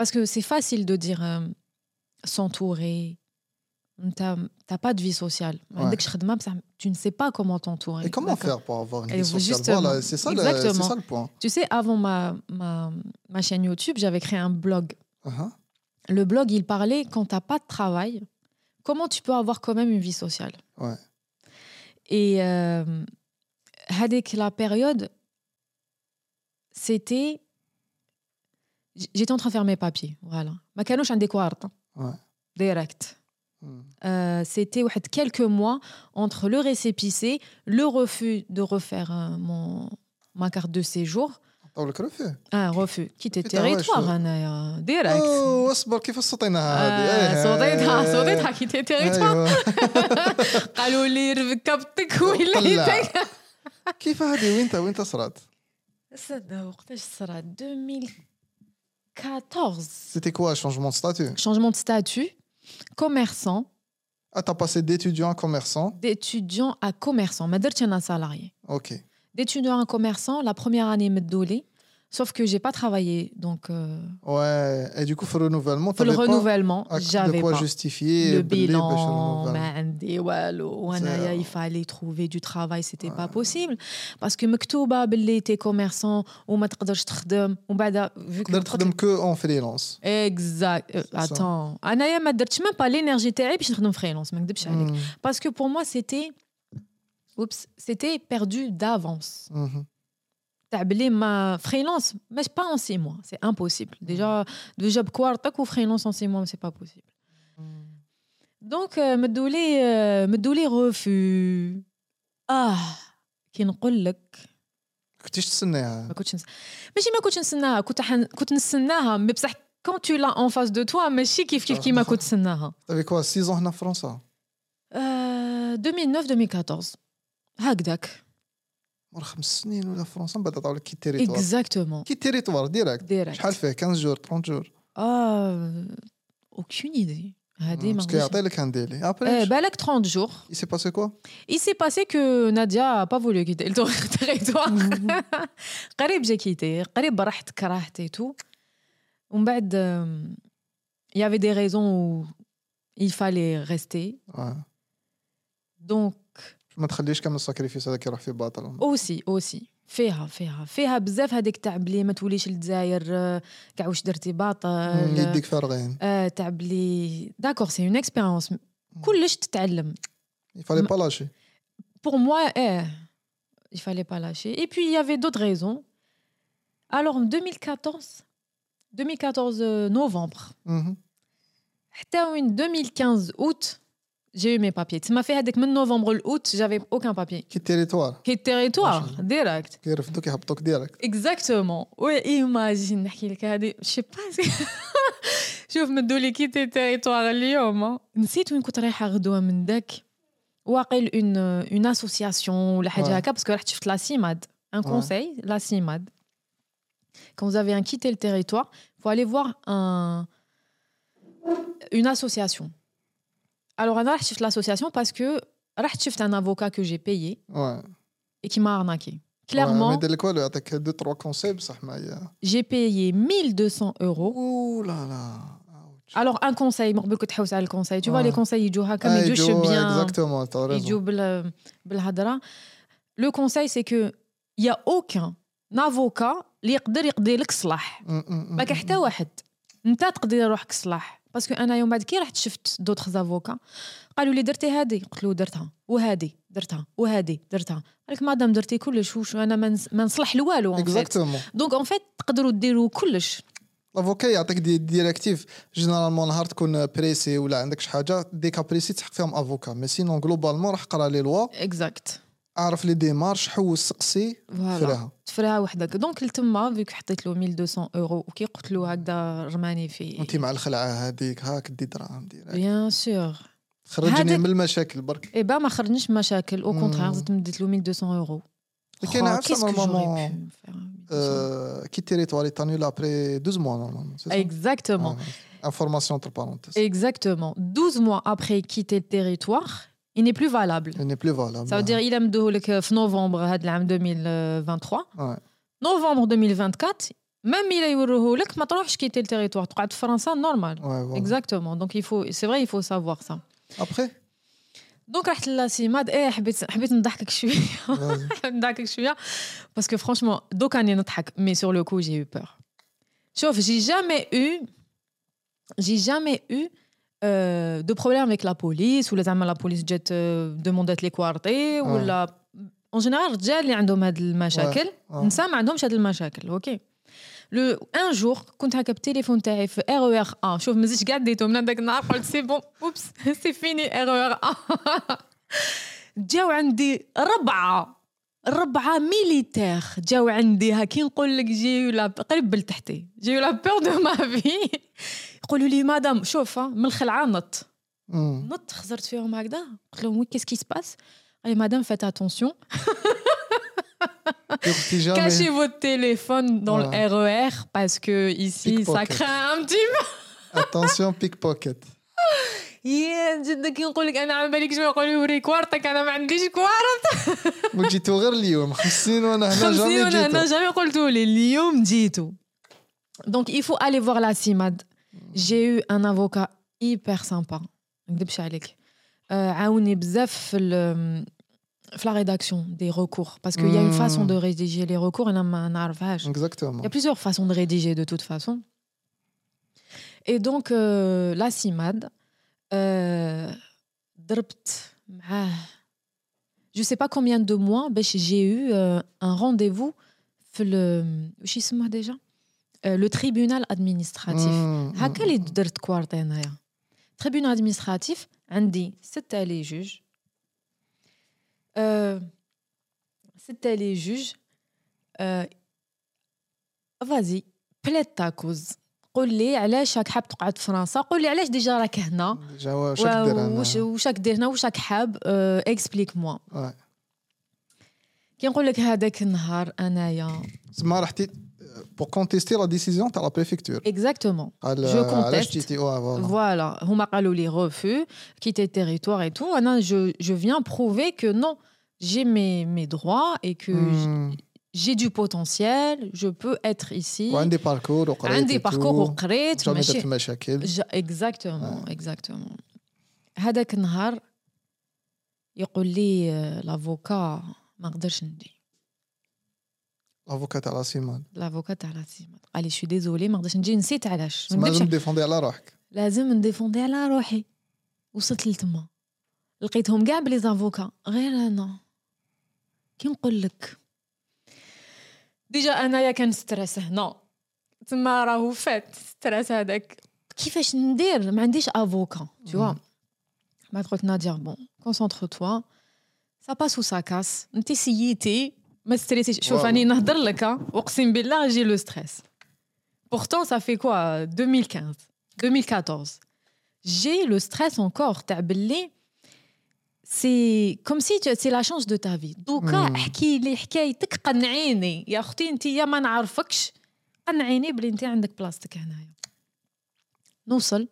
parce que c'est facile de dire s'entourer. T'as pas de vie sociale. Tu ne sais pas comment t'entourer. Et comment faire pour avoir une vie sociale? Voilà, c'est ça le point. Tu sais, avant ma chaîne YouTube, j'avais créé un blog. Uh-huh. Le blog, il parlait quand t'as pas de travail, comment tu peux avoir quand même une vie sociale. Ouais. Et la période, c'était... J'étais en train de faire mes papiers. Voilà. Ma canouche, un découverte. Ouais. Direct. C'était quelques mois entre le récépissé, le refus de refaire ma carte de séjour. refus qui était territoire انا ديريكت واصبر كيفاش صوتينها كي تي territoire قالوا لي ركبتك وليتك كيف هذه وين صرات صدق وقتاش صرات 2014 c'était quoi changement de statut commerçant. Ah, t'as passé d'étudiant à commerçant? D'étudiant à commerçant. Mais d'être un salarié. OK. D'étudiant à commerçant, la première année, me dolé. Sauf que j'ai pas travaillé, donc... Ouais, et du coup, pour le renouvellement, t'avais pas... Pour le renouvellement, j'avais pas. De quoi justifier le bilan, il fallait trouver du travail, c'était pas possible. Parce que مكتوبة باللي t'es commerçant, ou ما تقدرش تخدم, ou بعد... تقدر تخدم que en freelance. Exact. Attends. أنايا ما درتش même pas l'énergie تاعي باش نخدم freelance, ما نكذبش عليك. Parce que pour moi, c'était perdu d'avance. تعبلي ما فريلانس مش با اون سي موا سي امبوسيبل ديجا بكوارتك وفريلانس اون سي موا سي با بوسيبل دونك مدولي رفي كي نقول لك كنتش تسناها ما كنتش نسناها كنت نسناها مي بصح كون تو لا اون فاس دو توا ماشي كيف كيما كنت نسناها تافي كوا 6 ans هنا في فرنسا 2009 2014 هكذاك مور 5 سنين ولا فرنسا بعد عطاو لك كي تيريتوار اكزاكتومون كي تيريتوار ديريكت شحال فيه 15 جور 30 جور aucune idée هادي ما كيعطي لك ان ديلي ابري بالك 30 جور il s'est passé quoi il s'est passé que Nadia a pas voulu quitter le territoire قريب جا كيتي قريب رحت كرهتي تو ومن بعد il y avait des raisons où il fallait rester donc ما تخليش كامل الساكريفيس هذاك يروح في باطل اوسي فيها بزاف هذيك تعب لي ما توليش للجزائر كاع واش درتي باطل يديك فارغين تعب لي داكور سي اون اكسبيريونس كلش تتعلم il fallait pas lâcher pour moi il fallait pas lâcher et puis il y avait d'autres raisons alors en 2014 novembre حتى وين 2015 août j'ai eu mes papiers. Ça m'a fait avec من novembre à août, j'avais aucun papier. Quel territoire direct. Qui refoutok يحبطوك direct. Exactement. Ouais, imagine نحكي لك هذه je sais pas. شوف مدولي كي territoire اليوم نسيت وين كنت رايحه غدوه من داك واقيل une association ولا حاجه هكا parce que رحت شفت la CIMAD, un conseil, la CIMAD. Quand vous avez quitté le territoire, faut aller voir une association. Alors, on a racheté l'association parce que racheté un avocat que j'ai payé et qui m'a arnaqué. Clairement. Mais dès quoi le attaque 2-3 conseils ça m'a. J'ai payé 1 200 €. Ouh là là. Alors un conseil, مقبل كنت حوس على الكونساي. Tu vois les conseils يجوا هكا ما يجوش bien. Exactement, tu as raison. يجوا بالهضره. Le conseil c'est que il y a aucun avocat اللي يقدر يقضي لك صلاح. ما كاين حتى واحد. انت تقضي روحك صلاح. باسكو انا يوم بعد كي رحت شفت دوطخ زافوكا قالوا لي درتي هذه، قلت له درتها وهذه درتها وهذه درتها، قال لك مادام درتي كلش وش انا ما نصلح له والو. دونك اون فيت تقدروا ديروا كلش. الافوكا يعطيك دي ديريكتيف جينيرالمون نهار تكون بريسي ولا عندك شي حاجه ديكا بريسي تحق فيهم افوكا، مي سينون جلوبالمون راح قرا لي لوا اكزاكت، اعرف لي ديمارش، حوس سقسي فراها تفراها وحدك. دونك لتما فيك حطيت له 1200 يورو وكي قلت له هكذا رماني في انت مع الخلعه هذيك هاك دي دراهم ديريكت بيان سور خرجني من المشاكل برك. اي با ما خرجنيش من مشاكل او كونترير، زدت مديت له 1200 يورو كاين عفسه نورمالمون كي تيريتوار ايطانيول ابري 12 mois نورمالمون اكزاكتومون انفورماسيون انتر بارونتيز اكزاكتومون 12 mois après quitter le territoire il n'est plus valable. Ça veut dire il a مدهولك في نوفمبر هذا العام 2023 نوفمبر 2024 même il a يوريهولك ما تروحش quitter le territoire تقعد في فرنسا نورمال اكزاكتومون. Donc il faut c'est vrai il faut savoir ça. Après دونك رحت للسيماد. ايه حبيت نضحكك شويه نضحكك شويه باسكو فرانشمون دوك راني نضحك مي سور لو كو جي يو بور. شوف جي جامي او دو بروبليم افيك لا بوليس ولا زعما لا بوليس جات دوموندات لي كوارتي ولا اون جينيرال الرجال اللي عندهم هاد المشاكل النساء ما عندهمش هاد المشاكل. اوكي لو ان جور كنت هكا بالتليفون تاعي في ار ار ا، شوف مازيش قاعد ديتو من هذاك النهار قلت سي بون اوبس سي فيني ار ار ا. جاو عندي ربعه ميليتير، جاو عندي ها كي نقول لك جيو لا قريب لتحتي جيو لا بور دو ما في يقولوا لي مدام شوف من الخلعه نط خزرت فيهم هكذا قلت لهم وي كيس كي سباس اي مدام فات اتونسيون Cachez votre téléphone dans le RER parce que ici ça craint un petit peu. Attention pickpocket. يا جدك نقول لك انا على بالك شنو يقول لي وري كوارتك، انا ما عنديش كوارت. وجيتو غير اليوم 50 وانا هنا جامي جيتو. انا جامي قلتو لي اليوم جيتو. Donc il faut aller voir la CIMAD. J'ai eu un avocat hyper sympa. ما نكذبش عليك. عاوني بزاف في la rédaction des recours parce qu'il y a une façon de rédiger les recours et il y a plusieurs façons de rédiger de toute façon. Et donc la CIMAD دربت معاه je sais pas combien de mois باش j'ai eu un rendez-vous في واش يسموه déjà le tribunal administratif. هكا اللي درت كوارتين هيا tribunal administratif عندي 6 لي جوج c'était les juges vas-y plaide ta cause قول لي علاش راك حاب تقعد في فرنسا، قول لي علاش ديجا راك هنا واش راك دير هنا واش راك حاب اكسبليك موا. كي نقول لك هذاك النهار انايا زعما رحتي pour contester la décision تاع la préfecture. Exactement. Je conteste. Voilà, هما قالوا لي refus quitter le territoire et tout. Ana je viens prouver que non, j'ai mes droits et que j'ai du potentiel, je peux être ici. عندي parcours وقريت ماشي مشاكل. Exactement. هذاك النهار يقول لي l'avocat ما نقدرش ندير. الافوكات على سيمان قال لي شو ديزولي ما نقدرش نجي، نسيت علاش لازم ديفوندي على روحك، لازم نديفوندي على روحي. وصلت لتما لقيتهم كاع بلي زافوكا غير انا. كي نقول لك ديجا انايا كان ستريس هنا تما راهو فات ستريس هذاك كيفاش ندير ما عنديش افوكا توا. بعد قلت ناديا بون كونسونتر توا سا باس و سا كاس انت سييتي ما ستريسيش. شوف راني نهضر لك اقسم بالله جي لو ستريس pourtant ça fait quoi 2015 2014 j'ai le stress encore تاع باللي سي كوم سي سي لا شانس دو تا في. دوكا احكي لي حكايتك قنعيني يا اختي انت يا ما نعرفكش، قنعيني بلي انت عندك بلاصتك هنايا. نوصل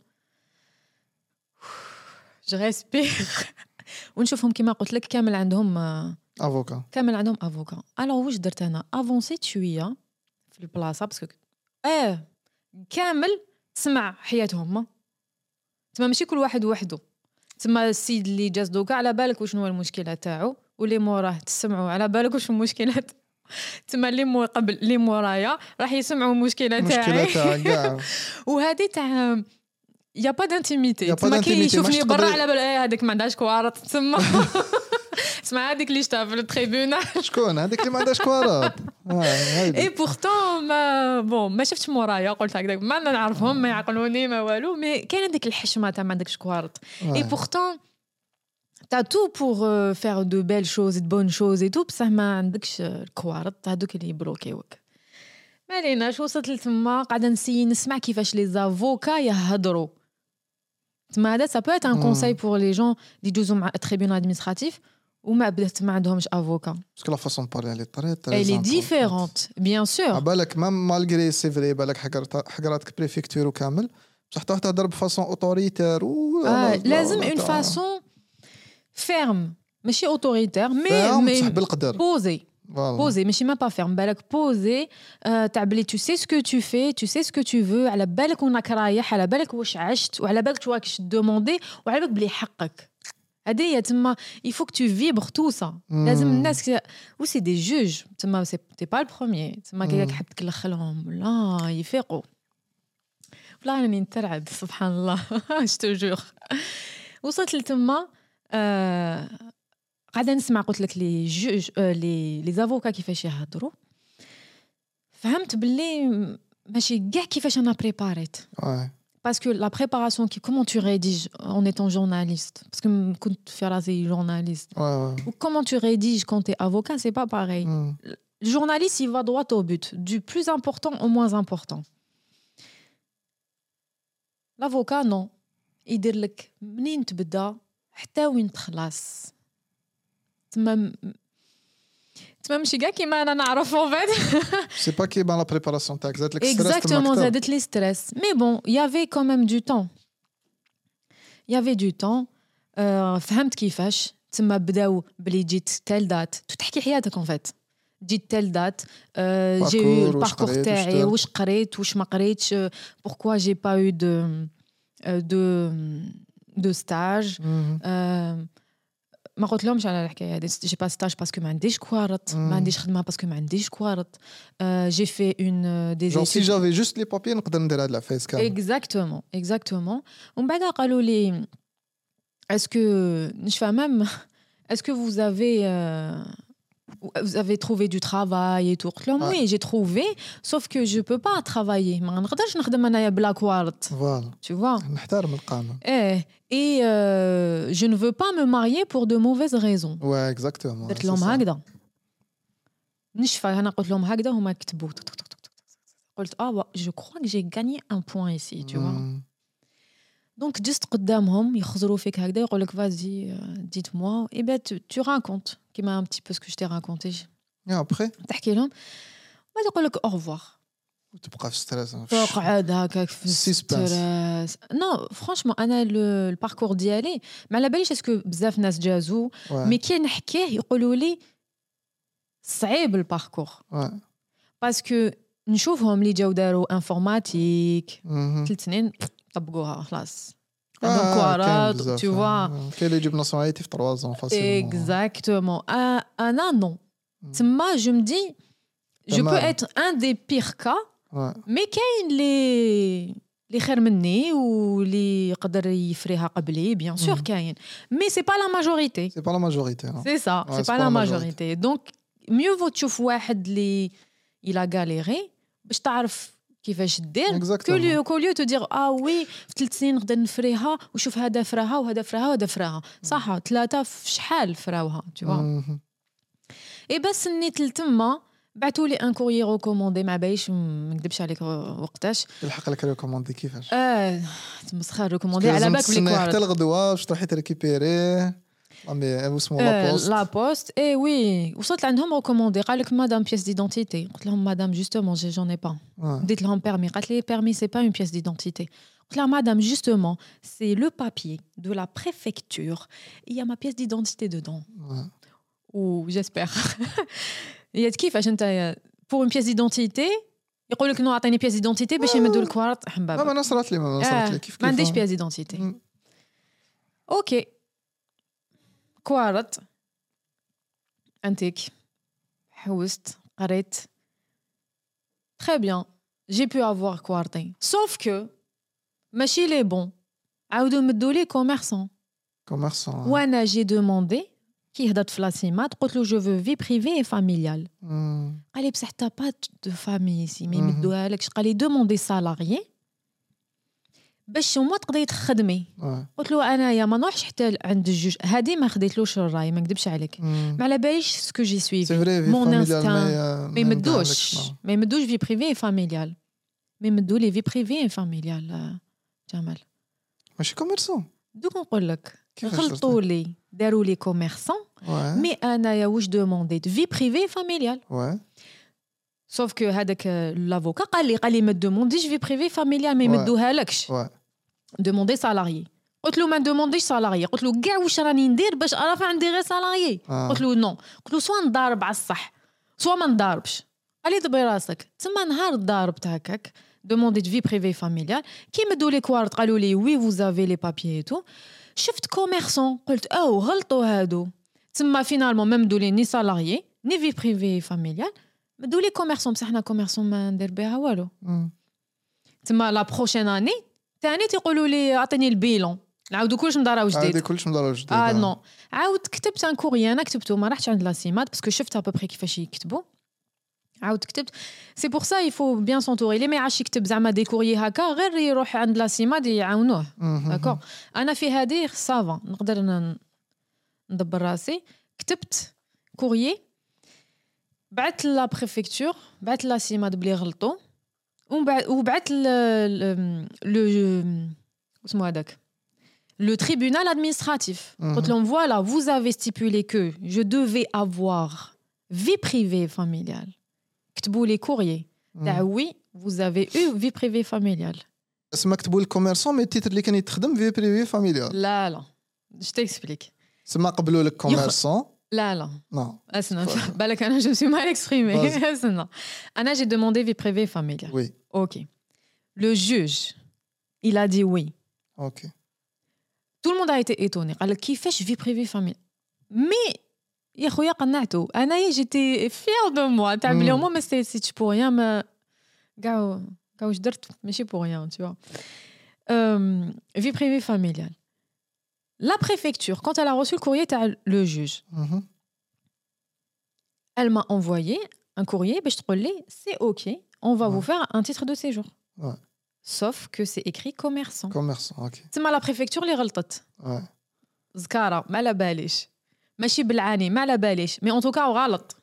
جو ريسبير ونشوفهم كيما قلت لك كامل عندهم افوكا. الو واش درت انا افونسيت شويه في البلاصه باسكو كامل تسمع حياتهم تما ماشي كل واحد وحده. تما السيد اللي جاز دوكا على بالك وشنو هو المشكله تاعو واللي موراه تسمعوا على بالك واش المشكله تما اللي مو قبل اللي مورايا راح يسمعوا المشكله تاعي وهذه تاع يا با دانتيميتي ما كاين يشوفني برا على بال هذاك ما عندهاش كوارط تما اسمع هذيك اللي شتها في التريبيونال شكون هذيك اللي ما عندهاش كوارط اي بورتون ما بون ما شفتش مورايا قلت هكذا ما نعرفهم ما يعقلوني ما والو مي كاين هذيك الحشمه تاع ما عندكش كوارط اي بورتون t'as tout pour faire de belles choses et de bonnes choses et tout بصح ما عندكش الكوارط هذوك اللي بلوكيوك ما ليناش. وصلت لتما قاعده نسمع كيفاش لي زافوكا يهضروا تما هذا ça peut être un conseil pour les gens اللي يدوزوا مع التريبيونال ادمنستراتيف وما بدات ما عندهمش افوكا باسكو لا فاصون بارلي على الطريط اي لي ديفيرونت بيان سور على بالك مام مالغري سي فري بالك حقراتك بريفكتور وكامل بصح حتى تهضر بفاصون اوتوريتير لازم اون فاصون ferme ماشي اوتوريتير مي posé posé ماشي ما با ferme بالك posé تاع بلي tu sais ce que tu fais tu sais ce que tu veux على بالك وانك رايح على بالك واش عشت وعلى بالك شو راك دوموندي وعلى بالك بلي حقك هذه تما il faut que tu vibres tout ça لازم الناس و سي دي جوج تما t'es pas le premier تما كياك حد تلخلهم لا يفيقوا والله راني نترعد سبحان الله جوج وصلت لتما قاعده نسمع قلت لك لي جوج لي زافوكا كيفاش يهضروا فهمت باللي ماشي كاع كيفاش انا بريباريت باسكو لا بريباراسيون كي كومون تو ريديج اون ايتون جورناليست باسكو كنت في راسي جورناليست و كومون تو ريديج كون تي افوكا سي با باغي الجورناليست يفا droit au but du plus important au moins important l'avocat non يدير لك منين تبدا حتى وين تخلص تمام ماشي كاع كيما انا نعرفو فهاد سي با كيما لا بريباراسيون تاعك زادت لك ستريس اكزاكتومون زادت لي ستريس مي بون يافي كوميم دو طون يافي دو طون فهمت كيفاش تما بداو بلي جيت تال دات تحكي حياتك اون فيت جيت تال دات جي يو الباركور تاعي واش قريت واش ما قريتش بوركوا جي با يو دو de stage ما قلت لهمش على الحكايه هذه جي با ستاج باسكو ما عنديش كوارط ما عنديش خدمه باسكو ما عنديش كوارط جي في اون دي جون سي جافي جوست لي بابي نقدر ندير هاد لافيس كامل اكزاكتومون اكزاكتومون ومن بعد قالوا لي اسكو نشفا ميم اسكو vous avez trouvé du travail et tout قلت لهم وي جي trouvé sauf que je peux pas travailler ما نقدرش نخدم انايا بلا كوارط tu vois نحترم القانون et je ne veux pas me marier pour de mauvaises raisons ouais exactement قلت لهم هكذا نشفى انا قلت لهم هكذا هما كتبوا قلت je crois que j'ai gagné un point ici tu vois donc juste قدامهم يخزروا فيك هكذا يقول لك vas-y dites-moi et ben tu racontes qui m'a un petit peu ce que je t'ai raconté et après تحكي لهم ما تقول لك au revoir وتبقى في ستريس تقعد هكاك في ستريس نو فرانشمون انا الباركور ديالي ما على باليش اسكو بزاف ناس جازو مي كي نحكيه يقولوا لي صعيب الباركور باسكو نشوفهم اللي جاو داروا انفورماتيك 3 سنين طبقوها خلاص عندهم كوارات tu vois كاين اللي جاب نصايتي في 3 ans facilement exactement انا non تما je me dis je peux être un des pires cas mais كاين اللي خير مني واللي يقدر يفريها قبلي bien sûr كاين mais c'est pas la majorité c'est pas la majorité c'est ça c'est pas la majorité donc mieux vaut تشوف واحد اللي il a galéré باش تعرف كيفاش دير كل يوم تدير وي في 3 سنين نقدر نفريها وشوف هذا فراها وهذا فراها وهذا فراها صح 3 في شحال فراوها تيوا اي بس نيت لتما بعثوا لي ان كوريي ريكوموندي ما بايش ما نكذبش عليك وقتاش الحق لك ريكوموندي كيفاش تمسخر ريكوموندي على بالك بلي كوار حتى الغدوه واش راح تريكيبيري امي اسمو لا بوست اي وي وصلت عندهم ريكوموندي قال لك مدام بيس ديدونتيتي قلت لهم مدام جوستومون جون اي با ديت لهم بيرمي قالت لي بيرمي سي با اون بيس ديدونتيتي قلت لها مدام جوستومون سي لو بابي دو لا بريفكتور يا ما بيس ديدونتيتي دودون و جيسبير هي كيفاش انت بور اون بيس ديدونتيتي يقول لك نو عطيني بيس ديدونتيتي باش يمدوا الكوارط حبابه ما نصرت لي كيف ما عنديش بيس ديدونتيتي اوكي كوارط انتيك حوست قريت très bien j'ai pu avoir كوارطين sauf que ماشي لي بون عاودوا مدوا لي كوميرسون كوميرسون. وانا جي دوموندي كي هضرت في لا سيمات قلت له جو فو في بريفي فاميليال. قال لي بصح تا با دو فامي سي مي مدوها لكش. قال لي دوموندي سالاريي باش هما تقدري تخدمي. قلت له انايا ما نروحش حتى عند الجوج. هادي ما خديتلوش الراي ما نكذبش عليك. ما على باليش سكو جي سويفي مون انستان مي مدوش مي مدوش في بريفي فاميليال مي مدو لي في بريفي فاميليال. جمال ماشي كوميرسون. دوك نقول لك غلطوا لي داروا لي كوميرسون مي انايا واش دومونديت في بريفي فاميليال. سوف كو هذاك لافوكا قال لي ما دومونديش في بريفي فاميليال مي مدوها لكش. Demandez salarié. Qu'est-ce que demandez salarié? Qu'est-ce que je vais faire pour avoir un salarié? Qu'est-ce que non. Qu'est-ce que je vais faire pour soit je ne vais pas. Allez, tu vas te faire. Tu vas te demander de vie privée familiale. Qui me donne les quarts? Oui, vous avez les papiers et tout. Je suis commerçant. Je dis, oh, c'est ça. Tu finalement même donné ni salarié, ni vie privée familiale. Je donne les commerçants. Parce que les commerçants ne sont pas. La prochaine année, ثاني تيقولوا لي اعطيني البيلون نعاودو كلش من دار وجديد. نو عاود كتبت ان كوري. انا كتبته ما رحتش عند لا سيمات باسكو شفت ا بوبري كيفاش يكتبوا. عاود كتبت سي بور سا يفو بيان سونتوري. لي ما يعرفش يكتب زعما دي كوري هكا غير يروح عند لا سيمات يعاونوه. داكور انا في هذه سافا نقدر ندبر راسي. كتبت كوري بعث لا بريفكتور بعث لا سيمات بلي غلطوا وبعت le tribunal administratif. Quand l'on voit là, vous avez stipulé que je devais avoir vie privée familiale. كتبوا لي courrier. Oui, vous avez eu vie privée familiale. اسمها كتبوا الكوميرسون مي التيتر اللي كان يتخدم vie privée familiale. لا لا. Je t'explique. اسمها قبلوا لك كوميرسون. لا. أسنى. بالك أنا je me suis mal exprimée. أسنى. أنا j'ai demandé vie privée familiale. Oui. OK. Le juge, il a dit oui. OK. Tout le monde a été étonné. قال كيفاش vie privée familiale. Mais يا خويا قنعته. أنا j'étais fière de moi. تعبلي وما مستيتش pour rien. ما كاوش درت ماشي pour rien. Tu vois. Vie privée familiale. La préfecture, quand elle a reçu le courrier, le juge, elle m'a envoyé un courrier, ben je te relais, c'est OK, on va vous faire un titre de séjour. Ouais. Sauf que c'est écrit commerçant. Commerçant, OK. C'est ma la préfecture, les reltotes. Ouais. Zkara, ma la balish. Machi Belani, ma la balish. Mais en tout cas, on ralate.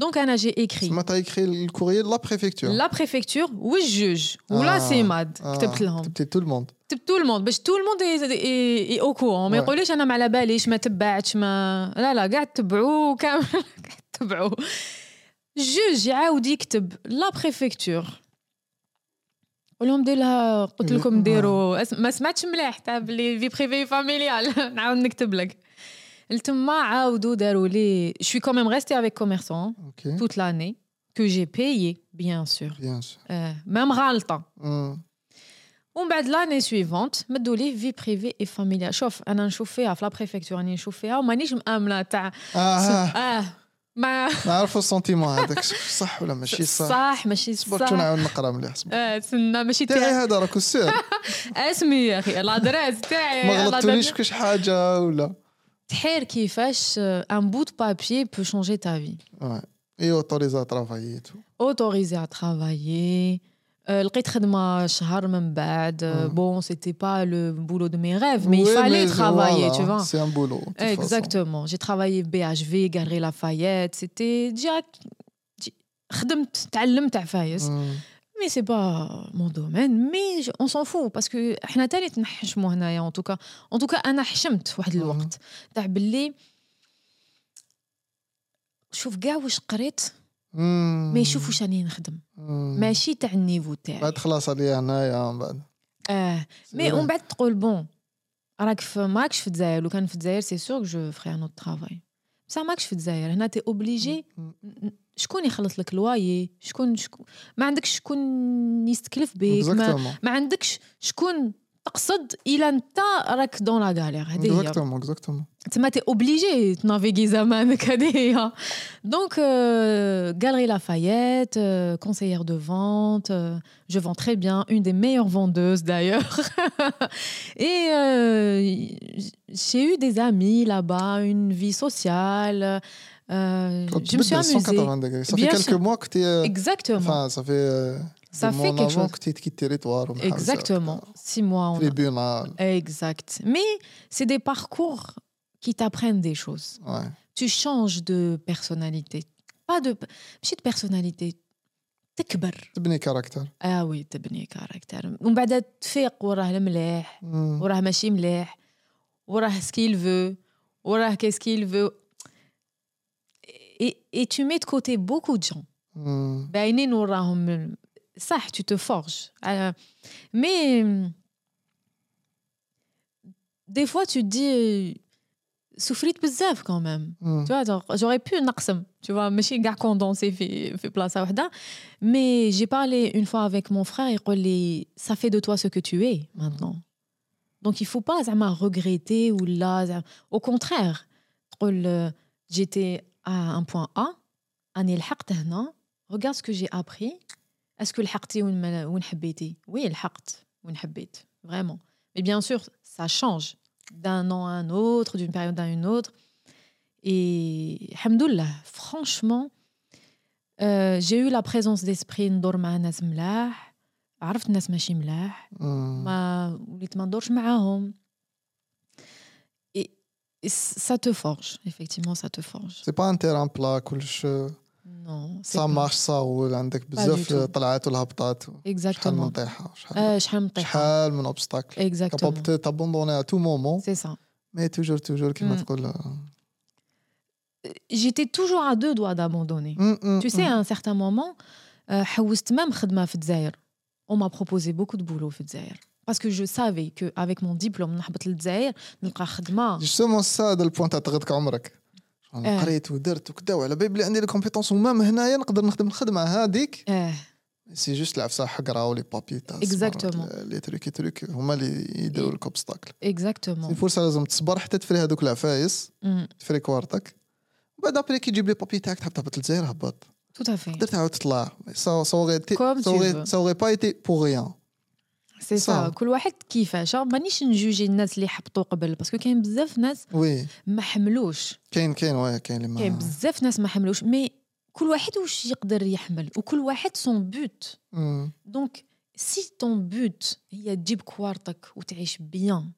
Donc, Anna, j'ai écrit. Tu m'as écrit le courrier de la préfecture. La préfecture, ou le juge, ou la CIMAD. T'es tout le monde. tout le monde est au courant. ما يقوليش انا ما على باليش ما تبعتش ما لا قاعد تبعوه كامل قاعد تبعوه. جوج يعاود يكتب لا بريفكتور قول لهم دير لها قلت لكم ديروا ما سمعتش مليح تاع لي في بريفي فاميليال نعاود نكتب لك لتما عاودوا داروا لي جو سوي كوميم ريستي افيك كوميرسون توت لاني كو جي بايي بيان سور ميم غالطه. ومن بعد لاني سويفونت مدوا ليه في بريفي اي فاميليال. شوف انا نشوف فيها في لا بريفكتور راني نشوف فيها ومانيش مامله تاع ما نعرفوا السنتيمون هذاك صح ولا ماشي صح ماشي صبرت نعاود نقرا مليح. تسنى ماشي تاعي هذا راكو سير اسمي يا اخي الادريس تاعي ما غلطتوليش كاش حاجه ولا تحير كيفاش ان بوت بابي بو شونجي تا في اي اوتوريزي ا ترافايي اوتوريزي ا ترافايي. لقيت خدمة شهر من بعد. Bon, c'était pas le boulot de mes rêves, mais oui, il fallait mais travailler, voilà, tu vois. C'est un boulot. Exactement. J'ai travaillé BHV, Galeries Lafayette. C'était déjà. خدمت تعلمت عفايس. Mais c'est pas mon domaine. Mais on s'en fout parce que إحنا تاني تنحشمو هنايا. En tout cas, أنا حشمت واحد الوقت. تاع بلي. شوف كاع واش قريت. ما يشوفوش أني نخدم ماشي تاع النيفو تاعي بعد خلاص عليا هنايا من بعد مي ومن بعد تقول بون راك ماكش في الجزائر. لو كان في الجزائر سي سور كو جو فري ان اوت ترافاي بصح ماكش في الجزائر. هنا تي اوبليجي شكون يخلص لك لوايي شكون ما عندكش شكون يستكلف بك ما عندكش شكون اقصد الى انت راك دون لا غالير هذه هي اكزاكتومون تما تي اوبليجي تنافيغي زمانك هذه هي دونك Galeries Lafayette conseillère de vente je vends très bien une des meilleures vendeuses d'ailleurs et j'ai eu des amis là-bas une vie sociale je me suis amusée 180 degrés ça fait quelques mois que tu es exactement ça fait ça fait quelque chose que tu quittes territoire exactement 6 mois on tribunal exact mais c'est des parcours qui t'apprennent des choses ouais. Tu changes de personnalité pas de petite personnalité تكبر تبني كاركتر اه وي تبني كاركتر ومن بعد تفيق وراه مليح وراه ماشي مليح وراه سكيل فو وراه كيسكيل فو et tu mets de côté beaucoup de gens باينين وراهم صح tu te forges mais des fois tu te dis souffrite بزاف quand même tu vois genre, j'aurais pu نقسم tu vois ماشي كاع كوندونسي في بلاصه وحده mais j'ai parlé une fois avec mon frère il قال لي ça fait de toi ce que tu es maintenant donc il faut pas زعما regretter ou là au contraire تقول j'étais à un point A اني لحقت هنا regarde ce que j'ai appris est-ce que لحقتي وين حبيتي oui لحقت وين حبيت vraiment mais bien sûr ça change d'un an à un autre, d'une période à une autre. Et, alhamdoulilah, franchement, j'ai eu la présence d'esprit ندور مع ناس ملاح عرفت ناس ماشي ملاح ما وليت ما ندورش معاهم. Et ça te forge, effectivement, ça te forge. C'est pas un terrain plat, كلش Non, ça marche ça ou عندك بزاف طلعات والهبطات شحال من طيحه شحال من obstacle capable de t'abandonner à tout moment c'est ça mais toujours كما تقول j'étais toujours à deux doigts d'abandonner tu sais à un certain moment حوست même خدمه في الجزائر on m'a proposé beaucoup de boulot في الجزائر parce que je savais que avec mon diplôme نحبط للجزائر نلقى خدمه justement ça هذا البوان تاع تغدك عمرك أنا قريت ودرت وكذا وعلى بالي عندي لي كومبيتونس ومام هنايا نقدر نخدم الخدمه هذيك سي جوست العفسه حقراو لي بابي تاع اكزاكتومون لي تريك هما اللي يديروا لك اوبستاكل اكزاكتومون سي فرصه لازم تصبر حتى تفري هذوك العفايس تفري كوارتك وبعد ابري كي تجيب لي بابي تاعك تحب تهبط للجزائر هبط تو تافي تقدر تعاود تطلع ساوري با ايتي بور ريان سي سا كل واحد كيفاش مانيش نجوجي الناس اللي حبطوا قبل باسكو كاين بزاف ناس ما حملوش كاين بزاف ناس ما حملوش مي كل واحد واش يقدر يحمل وكل واحد سون بوت دونك سي طون بوت هي تجيب كوارتك وتعيش بيان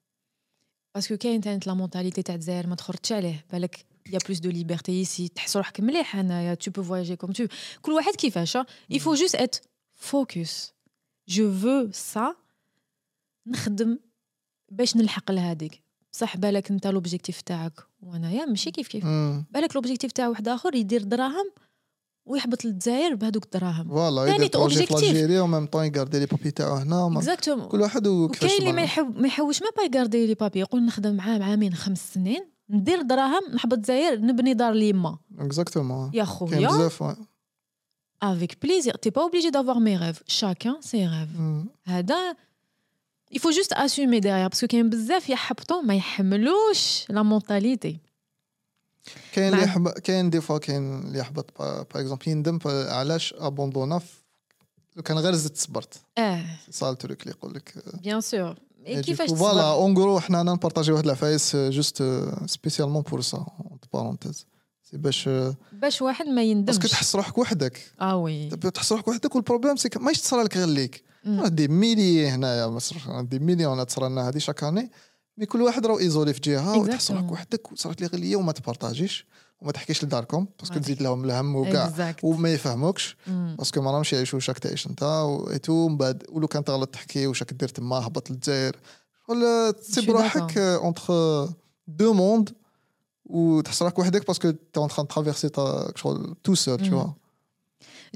باسكو كاين تاع لا مونتاليتي تاع الجزائر ما تخرجش عليه بالك يا بلوس دو ليبرتي سي تحس روحك مليح هنايا تو بو فواياجي كوم تو كل واحد كيفاش il faut juste être focus je veux ça نخدم باش نلحق لهاديك صح بالك انت لوبجيكتيف تاعك وانايا ماشي كيف كيف بالك لوبجيكتيف تاع واحد اخر يدير دراهم ويحبط للجزائر بهذوك الدراهم ثاني اوبجيكتيف ديالو ميم طون يغاردي لي بابي تاعو هنا كل واحد وكيفاش كاين اللي ما يحوش ما با يغاردي لي بابي يقول نخدم معاه 2-5 سنين ندير دراهم نحبط الجزائر نبني دار ليما اكزاكتومون يا خويا avec plaisir t'es pas obligé d'avoir mes rêves chacun ses rêves هذا il faut juste assumer derrière parce que كاين بزاف يحبطوا ما يحملوش لا مونتاليتي كاين اللي كاين دي فوا كاين اللي يحبط باغ اكزومبل يندم علاش ابوندونا لو كان غير زدت صبرت صا التريك اللي يقول لك بيان سور اي كيفاش فوالا اون غرو حنا نبارطاجي واحد العفايس جوست سبيسيالمون بور سا بارونتيز سي باش واحد ما يندمش باسكو تحس روحك وحدك اه وي تحس روحك وحدك والبروبليم سي ماش تصرى لك غير ليك دي ميلي هنايا مصر دي مليون تصرى لنا هذه شاك اني مي كل واحد راه ايزولي في جهه وتحس روحك وحدك وصارت لي غير ليا وما تبارطاجيش وما تحكيش لداركم باسكو تزيد لهم الهم وكاع وما يفهموكش باسكو ما راهمش يعيشوا شاك تعيش انت ايتو من بعد ولو كان تغلط تحكي وشاك دير تما هبط للجزائر ولا تسيب روحك اونتر دو موند ou tu seras وحدك parce que tu es en train de traverser ta tout seul tu vois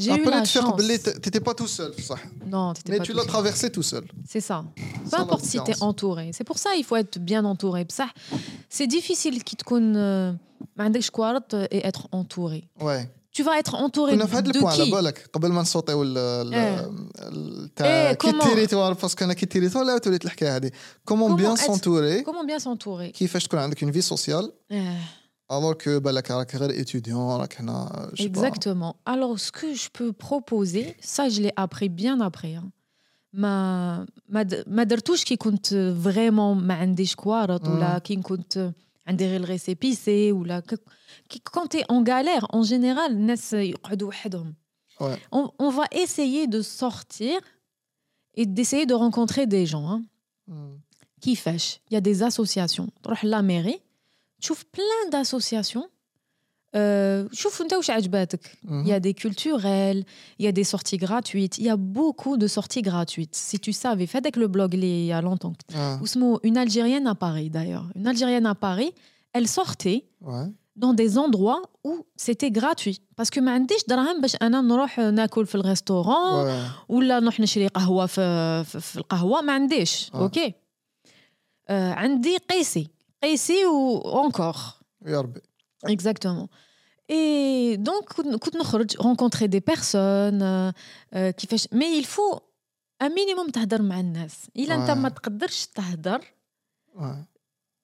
j'ai eu la chance t'étais pas tout seul ça non t'étais mais pas tu l'as traversé tout seul c'est ça peu importe si t'es entouré c'est pour ça il faut être bien entouré بصح c'est difficile كي تكون ما عندكش كوارط et être entouré ouais tu tu vas être entouré de qui. On a fait le point à بالك قبل ما نصوتيو تاع كي تيريتوار باسكو انا كي تيريتوار لا تولي الحكايه هذه كومون بيان سونتوري كيفاش تكون عندك اون في سوسيال alors que بالك راك غير étudiant راك هنا. Exactement. Alors ce que je peux proposer, ça je l'ai appris bien après hein. ما درتوش كي كنت فريمون ما عنديش كوارط ولا كي كنت عندي غير الريسيبيسي ولا كي كونتي اون غالير اون جينيرال الناس يقعدوا وحدهم. On va essayer de sortir et d'essayer de rencontrer des gens hein. كيفاش؟ Il y a des associations. تروح لا ميري تشوف plein d'associations. شوف نتا واش عجباتك. Il y a des culturels, il y a des sorties gratuites, il y a beaucoup de sorties gratuites. Si tu savais, fait avec le blog il y a longtemps. Ousmo, une Algérienne à Paris d'ailleurs. Une Algérienne à Paris, elle sortait dans des endroits où c'était gratuit parce que ما عنديش دراهم باش انا نروح ناكل في الريستورون ولا نروح نشري قهوة في القهوة ما عنديش. OK. عندي قيسي ou encore. يا ربي. Exactement. Et donc, rencontrer des personnes, mais il faut un minimum تهدر مع الناس. إلا أنت ما تقدرش تهدر.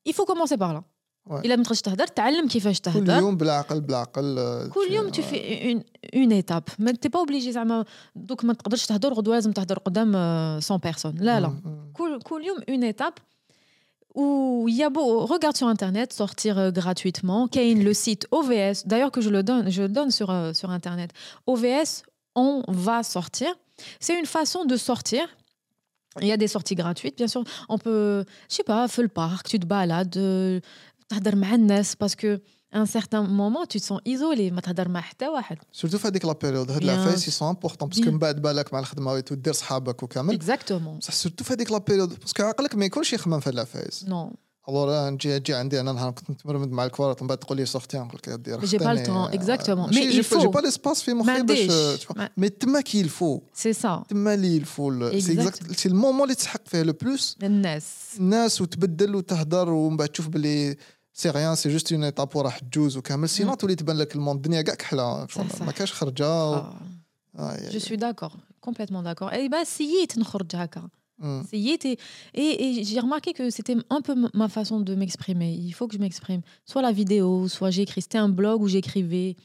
Il faut commencer par là. إلا ما تقدرش تهدر, تعلم كيفاش تهدر. كل يوم بالعقل. كل يوم tu fais une étape. ما أنت pas obligé زعما دوك ما تقدرش تهدر غدوة لازم تهدر قدام 100 personnes. لا. كل يوم une étape. Où il y a beau, regarde sur internet, sortir gratuitement. Kane, le site OVS, d'ailleurs que je le donne sur internet. OVS, on va sortir. C'est une façon de sortir. Il y a des sorties gratuites, bien sûr. On peut, je sais pas, faire le parc, tu te balades, t'adar ma nas parce que à un certain moment tu te sens isolé, ma t'adar ma hta wahed. Surtout fadik la période, hada la phase, ils sont importants parce que m'bad balak ma l'khidma et dir shabak ou kamel. Exactement. Ça surtout fadik la période parce que عقلك ما يكونش يخمم في هاد لا فايز. Non. Alors là, j'ai عندي انا نهار كنت نتمرمد مع الكوارط من بعد تقول لي صورتي نقول لك دير. J'ai pas le temps, exactement. Mais il faut j'ai pas l'espace في مخي باش mais تما كي الفو. C'est ça. تما اللي الفو. C'est exact. C'est le moment اللي تسحق فيه le plus. الناس وتبدل وتهضر ومن بعد تشوف بلي سي غيان سي جوست اون ايتاب وراح تجوز وكامل سينو تولي تبان لك الموند الدنيا كاع كحله ما كاش خرجه جو سوي داكور كومبليتمون داكور اي با سييت نخرج هكا سييت اي جي رماركي كو سيتي ان بو ما فاصون دو ميكسبريمي il faut que je m'exprime soit la vidéo soit j'écris c'était un blog où j'écrivais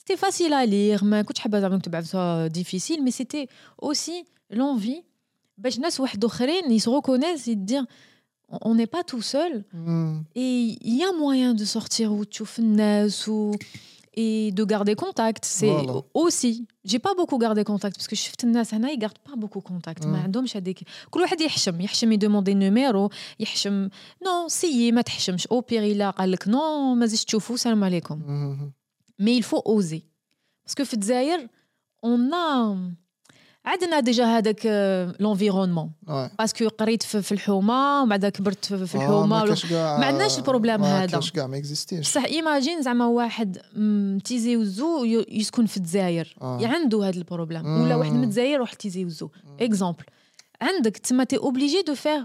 c'était facile à lire ما كنتش حابه زعما نكتب عفسه difficile mais c'était aussi l'envie باش ناس واحد اخرين ils se reconnaissent et dire on n'est pas tout seul et il y a moyen de sortir ou et de garder contact c'est voilà. Aussi j'ai pas beaucoup gardé contact parce que je شفت الناس هنا ils gardent pas beaucoup contact ما عندهمش هذيك كل واحد يحشم يدوموندي نيميرو يحشم non سيي ما تحشمش او بير الا قال لك non ما زيدش تشوفوا سلام عليكم mais il faut oser parce que في الجزائر on a عندنا ديجا هذاك لونفيرونمون باسكو قريت في الحومه وبعد كبرت في الحومه ما عندناش البروبليم هذا بصح ايماجين زعما واحد تيزي وزو يسكن في الجزائر عنده هذا البروبليم ولا واحد من الجزائر يروح تيزي وزو اكزامبل عندك تما تي اوبليجي دو فير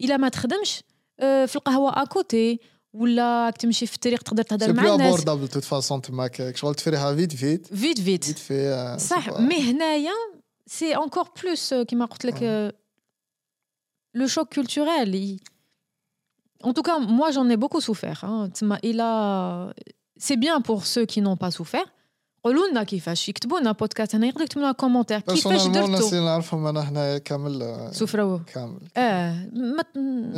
الا ما تخدمش في القهوه اكوتي ولا تمشي في الطريق تقدر تهضر مع الناس سي بلو بوردابل توت فاصون تماك شغل تفريها فيت صح مي هنايا C'est encore plus qui m'a dit que le choc culturel. En tout cas, moi, j'en ai beaucoup souffert. Hein. Il a... C'est bien pour ceux qui n'ont pas souffert. قولولنا كيفاش يكتبونا بودكاست هنا يقدر يكتبونا كومونتير كيفاش درتو انا نعرفهم انا هنا كامل سفروا كامل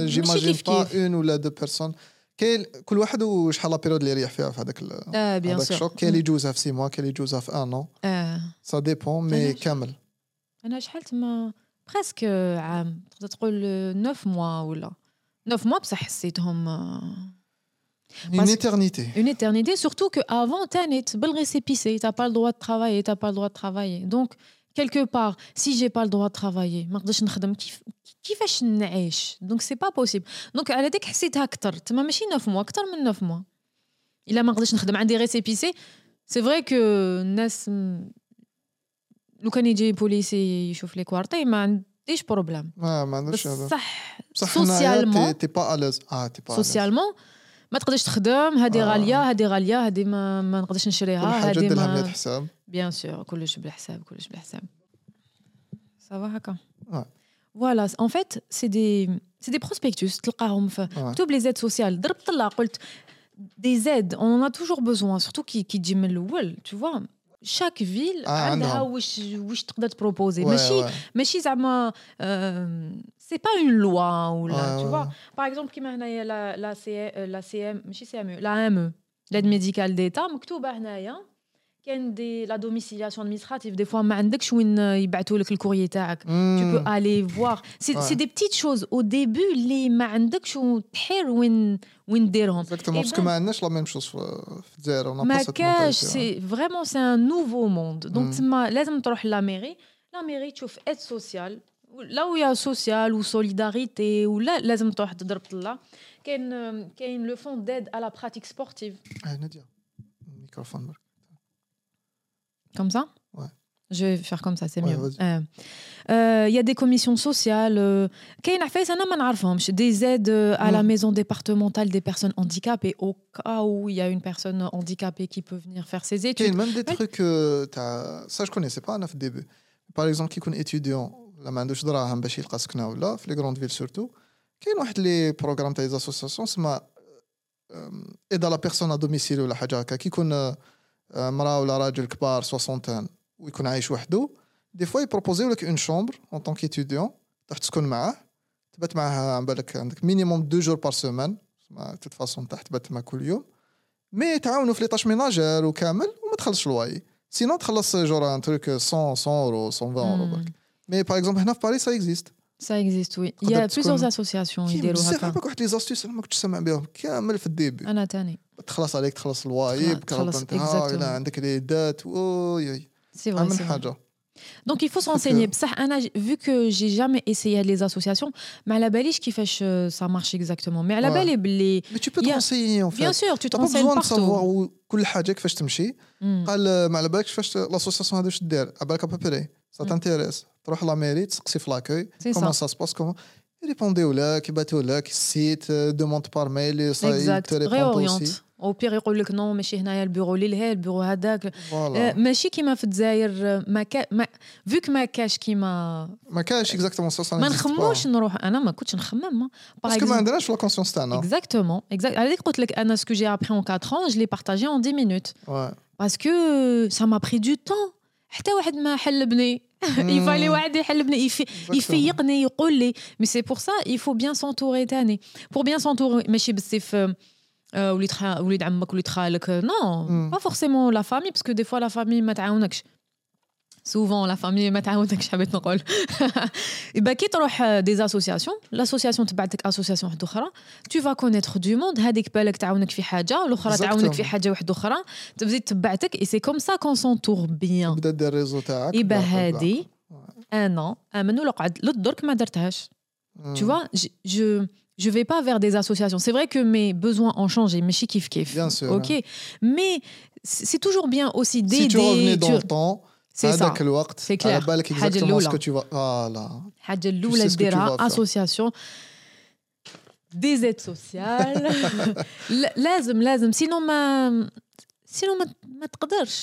جيماجين با اون ولا دو بيرسون كاين كل واحد وشحال لا بيريود اللي يريح فيها في هذاك الشوك كاين اللي يجوزها في 6 mois كاين اللي يجوزها في 1 an ça dépend mais كامل انا شحال تما بريسك عام تقدر تقول 9 موا ولا 9 موا بصح حسيتهم une éternité surtout que avant t'étais بالريسيبيسي t'as pas le droit de travailler donc quelque part si j'ai pas le droit de travailler ما نقدرش نخدم كيفاش نعيش donc c'est pas possible donc على ديك حسيتها اكثر تما ماشي 9 موا اكثر من 9 موا الا ما نقدرش نخدم عندي ريسيبيسي c'est vrai que الناس لو كان يجي بوليسي يشوف لي كوارتي ما عنديش بروبليم ما عندوش هذا صح سوسيالمون تي با اليز سوسيالمون ما تقدرش تخدم هذه غاليه هذه غاليه هذه ما نقدرش نشريها هذه ما بالحساب بيان سور كلش بالحساب كلش بالحساب صافا هكا فوالا ان فيت سي دي بروسبيكتوس تلقاهم في كتب لي زيد سوسيال ضربت طلع قلت دي زيد اون ا توجور بوزوان سورتو كي تجي من الاول تو فوا chaque ville عندها واش تقدر تبروبوزي ماشي زعما سي با اون لوا ولا تو فوا باغ اكزومبل كيما هنايا لا سي ام ماشي سي ام لا ام لا ميديكال ديتا مكتوبه هنايا كاين دي لا دوميسيلياسيون ادمينستراتيف دي فوا ما عندكش وين يبعثوا لك الكوريي تاعك تو بو الي فوار سي دي بتيت شوز او ديبو لي ما عندكش وتحير وين ديرهم باسكو ما عندناش لا ميم شوز في الجزائر ما كاش سي فريمون سي ان نوفو موند دونك تما لازم تروح لا ميري تشوف ايد سوسيال لا ويا سوسيال وسوليداريتي ولا لازم تروح تضرب طلا كاين لو فون ديد على براتيك سبورتيف نادية الميكروفون Comme ça ? Ouais. Je vais faire comme ça, c'est mieux. Il y a des commissions sociales. Qu'est-ce que c'est ? Des aides à la maison départementale des personnes handicapées au cas où il y a une personne handicapée qui peut venir faire ses études. Il y a même des trucs... Ça, je ne connaissais pas au début. Par exemple, qui est étudiant, la main de Chidra, Hambachil, Kaskna ou là, les grandes villes surtout, il y a des programmes des associations, c'est aide à la personne à domicile ou la hajaka, qui connaît... مرأة ولا راجل كبار سوسنتين ويكون عايش وحده دي فوا يبروبوزيو لك اون شومبر اون طونك ايتيديون تروح تسكن معاه تبات معاه على بالك عندك مينيموم دو جور بار سيمين ما تتفاصون تحت تبات مع كل يوم مي تعاونوا في لي طاش ميناجير وكامل وما تخلصش لواي سينو تخلص جور ان تروك 100 يورو 120 يورو برك مي باغ اكزومبل هنا في باريس سا اكزيست وي il y a plusieurs associations يديروا هكا صافي واحد لي زاستيس ما كنتش سامع بهم كامل في الديبي انا تاني تخلص عليك تخلص الوايب كرهبه نتاعها ولا عندك لي دات اوي سي فاي من حاجه دونك il faut s'enseigner بصح انا vu que j'ai jamais essayé les associations ما على باليش كيفاش ça marche exactement mais على بالي بلي mais tu peux te renseigner en fait bien sûr tu te renseignes partout كل حاجه كيفاش تمشي قال ما على بالك كيفاش l'association هذا واش دير على بالك ابوبري ça t'intéresse تروح لا ميري تسقسي في لاكاي كومون سا سباس كومون يريبونديو لك يبعثوا لك السيت دوموند بار ميل ساي تريبوند اوسي او بيغ يقول لك نو ماشي هنايا البيرو اللي لهي البيرو هذاك ماشي كيما في الجزائر ما فيك ما كاش كيما ما كاش اكزاكتومون سا ما نخمموش نروح انا ما كنتش نخمم باسكو ما عندناش لا كونسيونس تاعنا اكزاكتومون على قلت لك انا سكو جي ابري اون 4 ans je l'ai partagé en 10 minutes باسكو ça m'a pris du temps حتى واحد ما حلبني يفالي واحد يحلبني يفيقني يقول لي مي سي بور سا il faut bien s'entourer تاني pour bien s'entourer ماشي بالسيف وليد عمك وليد خالك نو با فورسيمون لا فامي باسكو دي فوا لا فامي ما تعاونكش سوفون لا فامي ما تعاونكش حبيت نقول يبقى كي تروح دي اسوسياسيون لاسوسياسيون تبعتك اسوسياسيون واحده اخرى تو فا كونيتر دو موند هذيك بالك تعاونك في حاجه والاخرى تعاونك في حاجه واحده اخرى تبزيد تبعتك اي سي كوم سا كون سونتور بيان تبدا دير ريزو تاعك يبقى هذه انا امن ولا قعد للدرك ما درتهاش تو فا Je vais pas vers des associations. C'est vrai que mes besoins ont changé, mais je kiffe kiffe. Bien sûr. OK. Mais c'est toujours bien aussi d'aider. Si tu revenais dans le temps, c'est ça. C'est clair. À la balle, exactement ce que tu vas... Voilà. Hadja l'oula dira, association, des aides sociales. Lazem. Sinon, ma t'qadarch.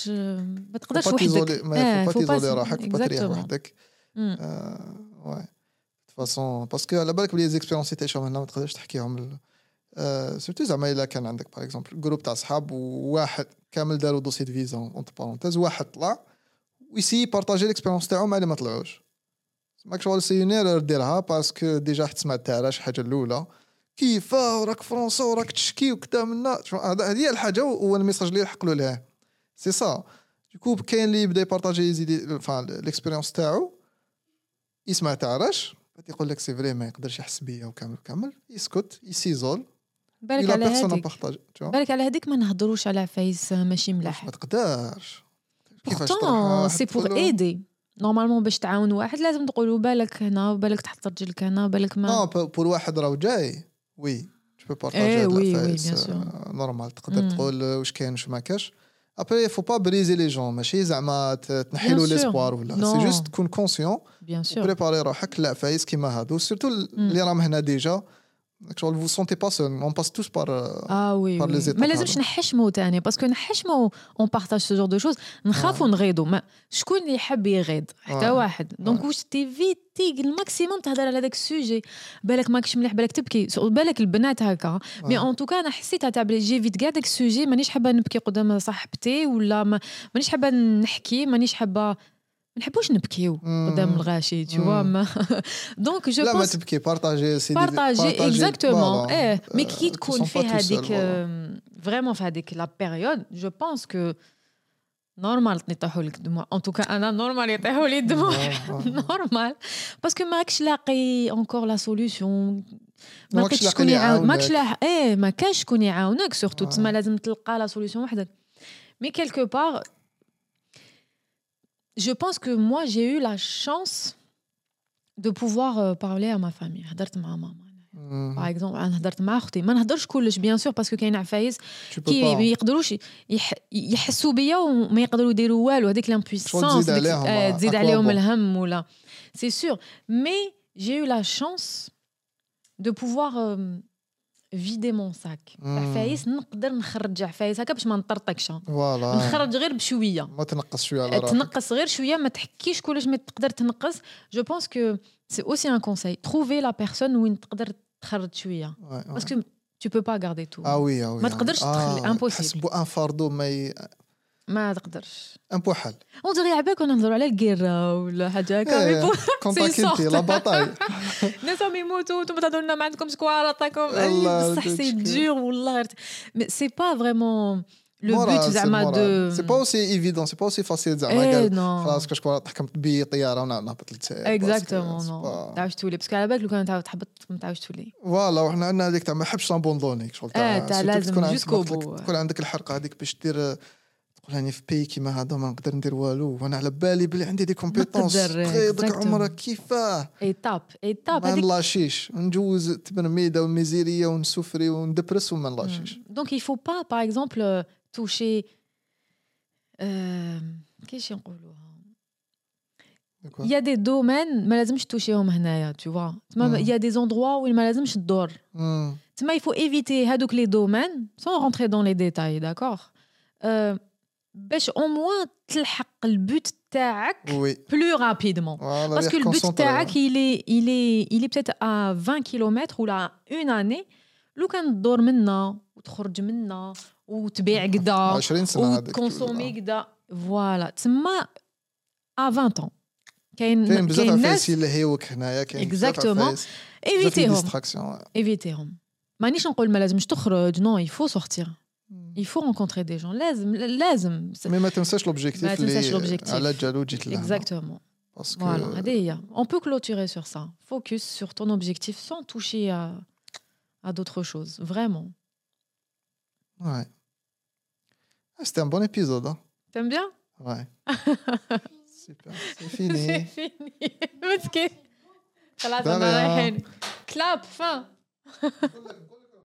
Ma t'qadarch wahdek. Faut pas t'isoler rahak, faut pas t'rih wahdek. Ouais. فاصون باسكو على بالك بلي ليزيكسبيريونس تاع شغل هنا ما تقدرش تحكيهم سورتو زعما الا كان عندك باغ اكزومبل جروب تاع صحاب وواحد كامل داروا دوسي دو فيزا اونت بارونتيز واحد طلع ويسي بارطاجي ليكسبيريونس تاعو مع اللي ما طلعوش ماك شغل سيونير ديرها باسكو ديجا حتى سمعت تاع حاجه الاولى كيف راك فرنسا وراك تشكي وكذا منا هذه هي الحاجه هو الميساج اللي يلحقوا لها سي سا دوكو كاين اللي يبدا يبارطاجي زيدي ليكسبيريونس تاعو يسمع تاعش يقول لك سي فري ما يقدرش يحس بيا وكامل يسكت يسيزول بالك على هذيك بالك على هذيك ما نهضروش على فايس ماشي ملاح ما تقدرش كيفاش تروح سي بور ايدي نورمالمون باش تعاون واحد لازم تقولوا بالك هنا بالك تحط رجلك هنا بالك ما بور واحد راه جاي وي تو بو بارطاجي الفايس نورمال تقدر تقول واش كاين واش ما كاش Après, il ne faut pas briser les gens. ماشي زعما تنحيلو ليسبوار ولا. C'est juste تكون conscient. Bien sûr. Préparer روحك لا فايس كيما هادو. Surtout اللي راهم هنا ديجا شغل vous sentez pas seul, on passe tous par oui, par oui. les étapes. Mais لازمش نحشمو ثاني باسكو نحشمو اون بارطاج سو جور دو شوز نخافو نغيضو شكون اللي يحب يغيض حتى واحد دونك واش تي فيت تيق الماكسيموم تهضر على هذاك السوجي بالك ماكش مليح بالك تبكي بالك البنات هكا مي اون توكا انا حسيتها تاع بلي جي فيت كاع داك السوجي مانيش حابه نبكي قدام صاحبتي ولا مانيش حابه نحكي مانيش حابه نحبوش نبكيو قدام الغاشي tu vois donc je pense لا ما تبكي partager c'est partager exactement eh mais qui تكون في هذيك vraiment في هذيك la période je pense que normal تطيحوا لك الدموع en tout cas انا normal يطيحوا لي الدموع normal parce que ماكش لاقي encore la solution ما كاينش شكون يعاون ماكش لا ايه ما كاينش شكون يعاونك surtout تما لازم تلقى la solution وحدك mais quelque part Je pense que moi, j'ai eu la chance de pouvoir parler à ma famille. J'ai ma maman. Par exemple, j'ai ma soeur. Je ne sais pas bien sûr, parce qu'il y a des failles qui ne peuvent pas. Ils ne peuvent pas faire des rouelles, avec l'impuissance. C'est sûr. Mais j'ai eu la chance de pouvoir... vider mon sac. العفايس نقدر نخرج عفايس هكا باش ما نطرطقش. نخرج غير بشويه. ما تنقص شويه على راسك. تنقص غير شويه ما تحكيش كلش ما تقدر تنقص. Je pense que c'est aussi un conseil. Trouver la personne où تقدر تخرج شويه. Parce que tu peux pas garder tout. Ah oui. ما تقدرش تخلي impossible. حسبوا ان فاردو ما تقدرش. امبوحل. ونضري على بالك نهضروا على القيره ولا حاجه هكا. كونتاكتي لا باتاي. الناس راهم يموتوا انتم تهضروا لنا ما عندكمش كواراتكم بصح سي دور والله مي سي با فريمون لو بوت زعما دو سي با اوسي ايفيدون سي با اوسي فاسيل زعما قال خلاص كاش كوارا تحكمت بطياره ونهبط للتاع. اكزاكتومون تعاوش تولي باسكو على بالك لو كان تحبط ما تعاوش تولي. فوالا وحنا عندنا هذيك تاع ما نحبش نبوندونيك شغل تاع لازم جوسكو تكون عندك الحرقه هذيك باش دير يعني في بي كيما هذا ما نقدر ندير والو وانا على بالي بلي عندي دي كومبيتونس تقيدك عمرك كيفاه ايتاب ما نلاشيش نجوز تبرميده وميزيريه ونسوفري وندبرس وما نلاشيش دونك il faut pas par exemple toucher كيش نقولوها il y a des domaines ما لازمش توشيهم هنايا tu vois تما il y a des endroits où il ما لازمش تدور تما il faut éviter هذوك لي دومين sans rentrer dans les détails d'accord باش او موان تلحق البوت تاعك بلو رابيدمون باسكو البوت تاعك il est peut-être à 20 كيلومتر ولا اون اني لو كان تدور منا وتخرج منا وتبيع قدا 20 سنه هذاك كونسومي قدا فوالا تما ا 20 ans كاين بزاف الناس اللي هيوك هنايا كاين اكزاكتومون ايفيتيهم مانيش نقول ما لازمش تخرج نو يفو سورتير Il faut rencontrer des gens. لازم. Mais ما تنساش l'objectif. على الجالو جيت لهنا. Exactement. Voilà. Adéa. On peut clôturer sur ça. Focus sur ton objectif sans toucher à d'autres choses. Vraiment. Ouais. C'était un bon épisode. Hein. T'aimes bien? Ouais. Super. C'est fini. Parce que. Clap fin.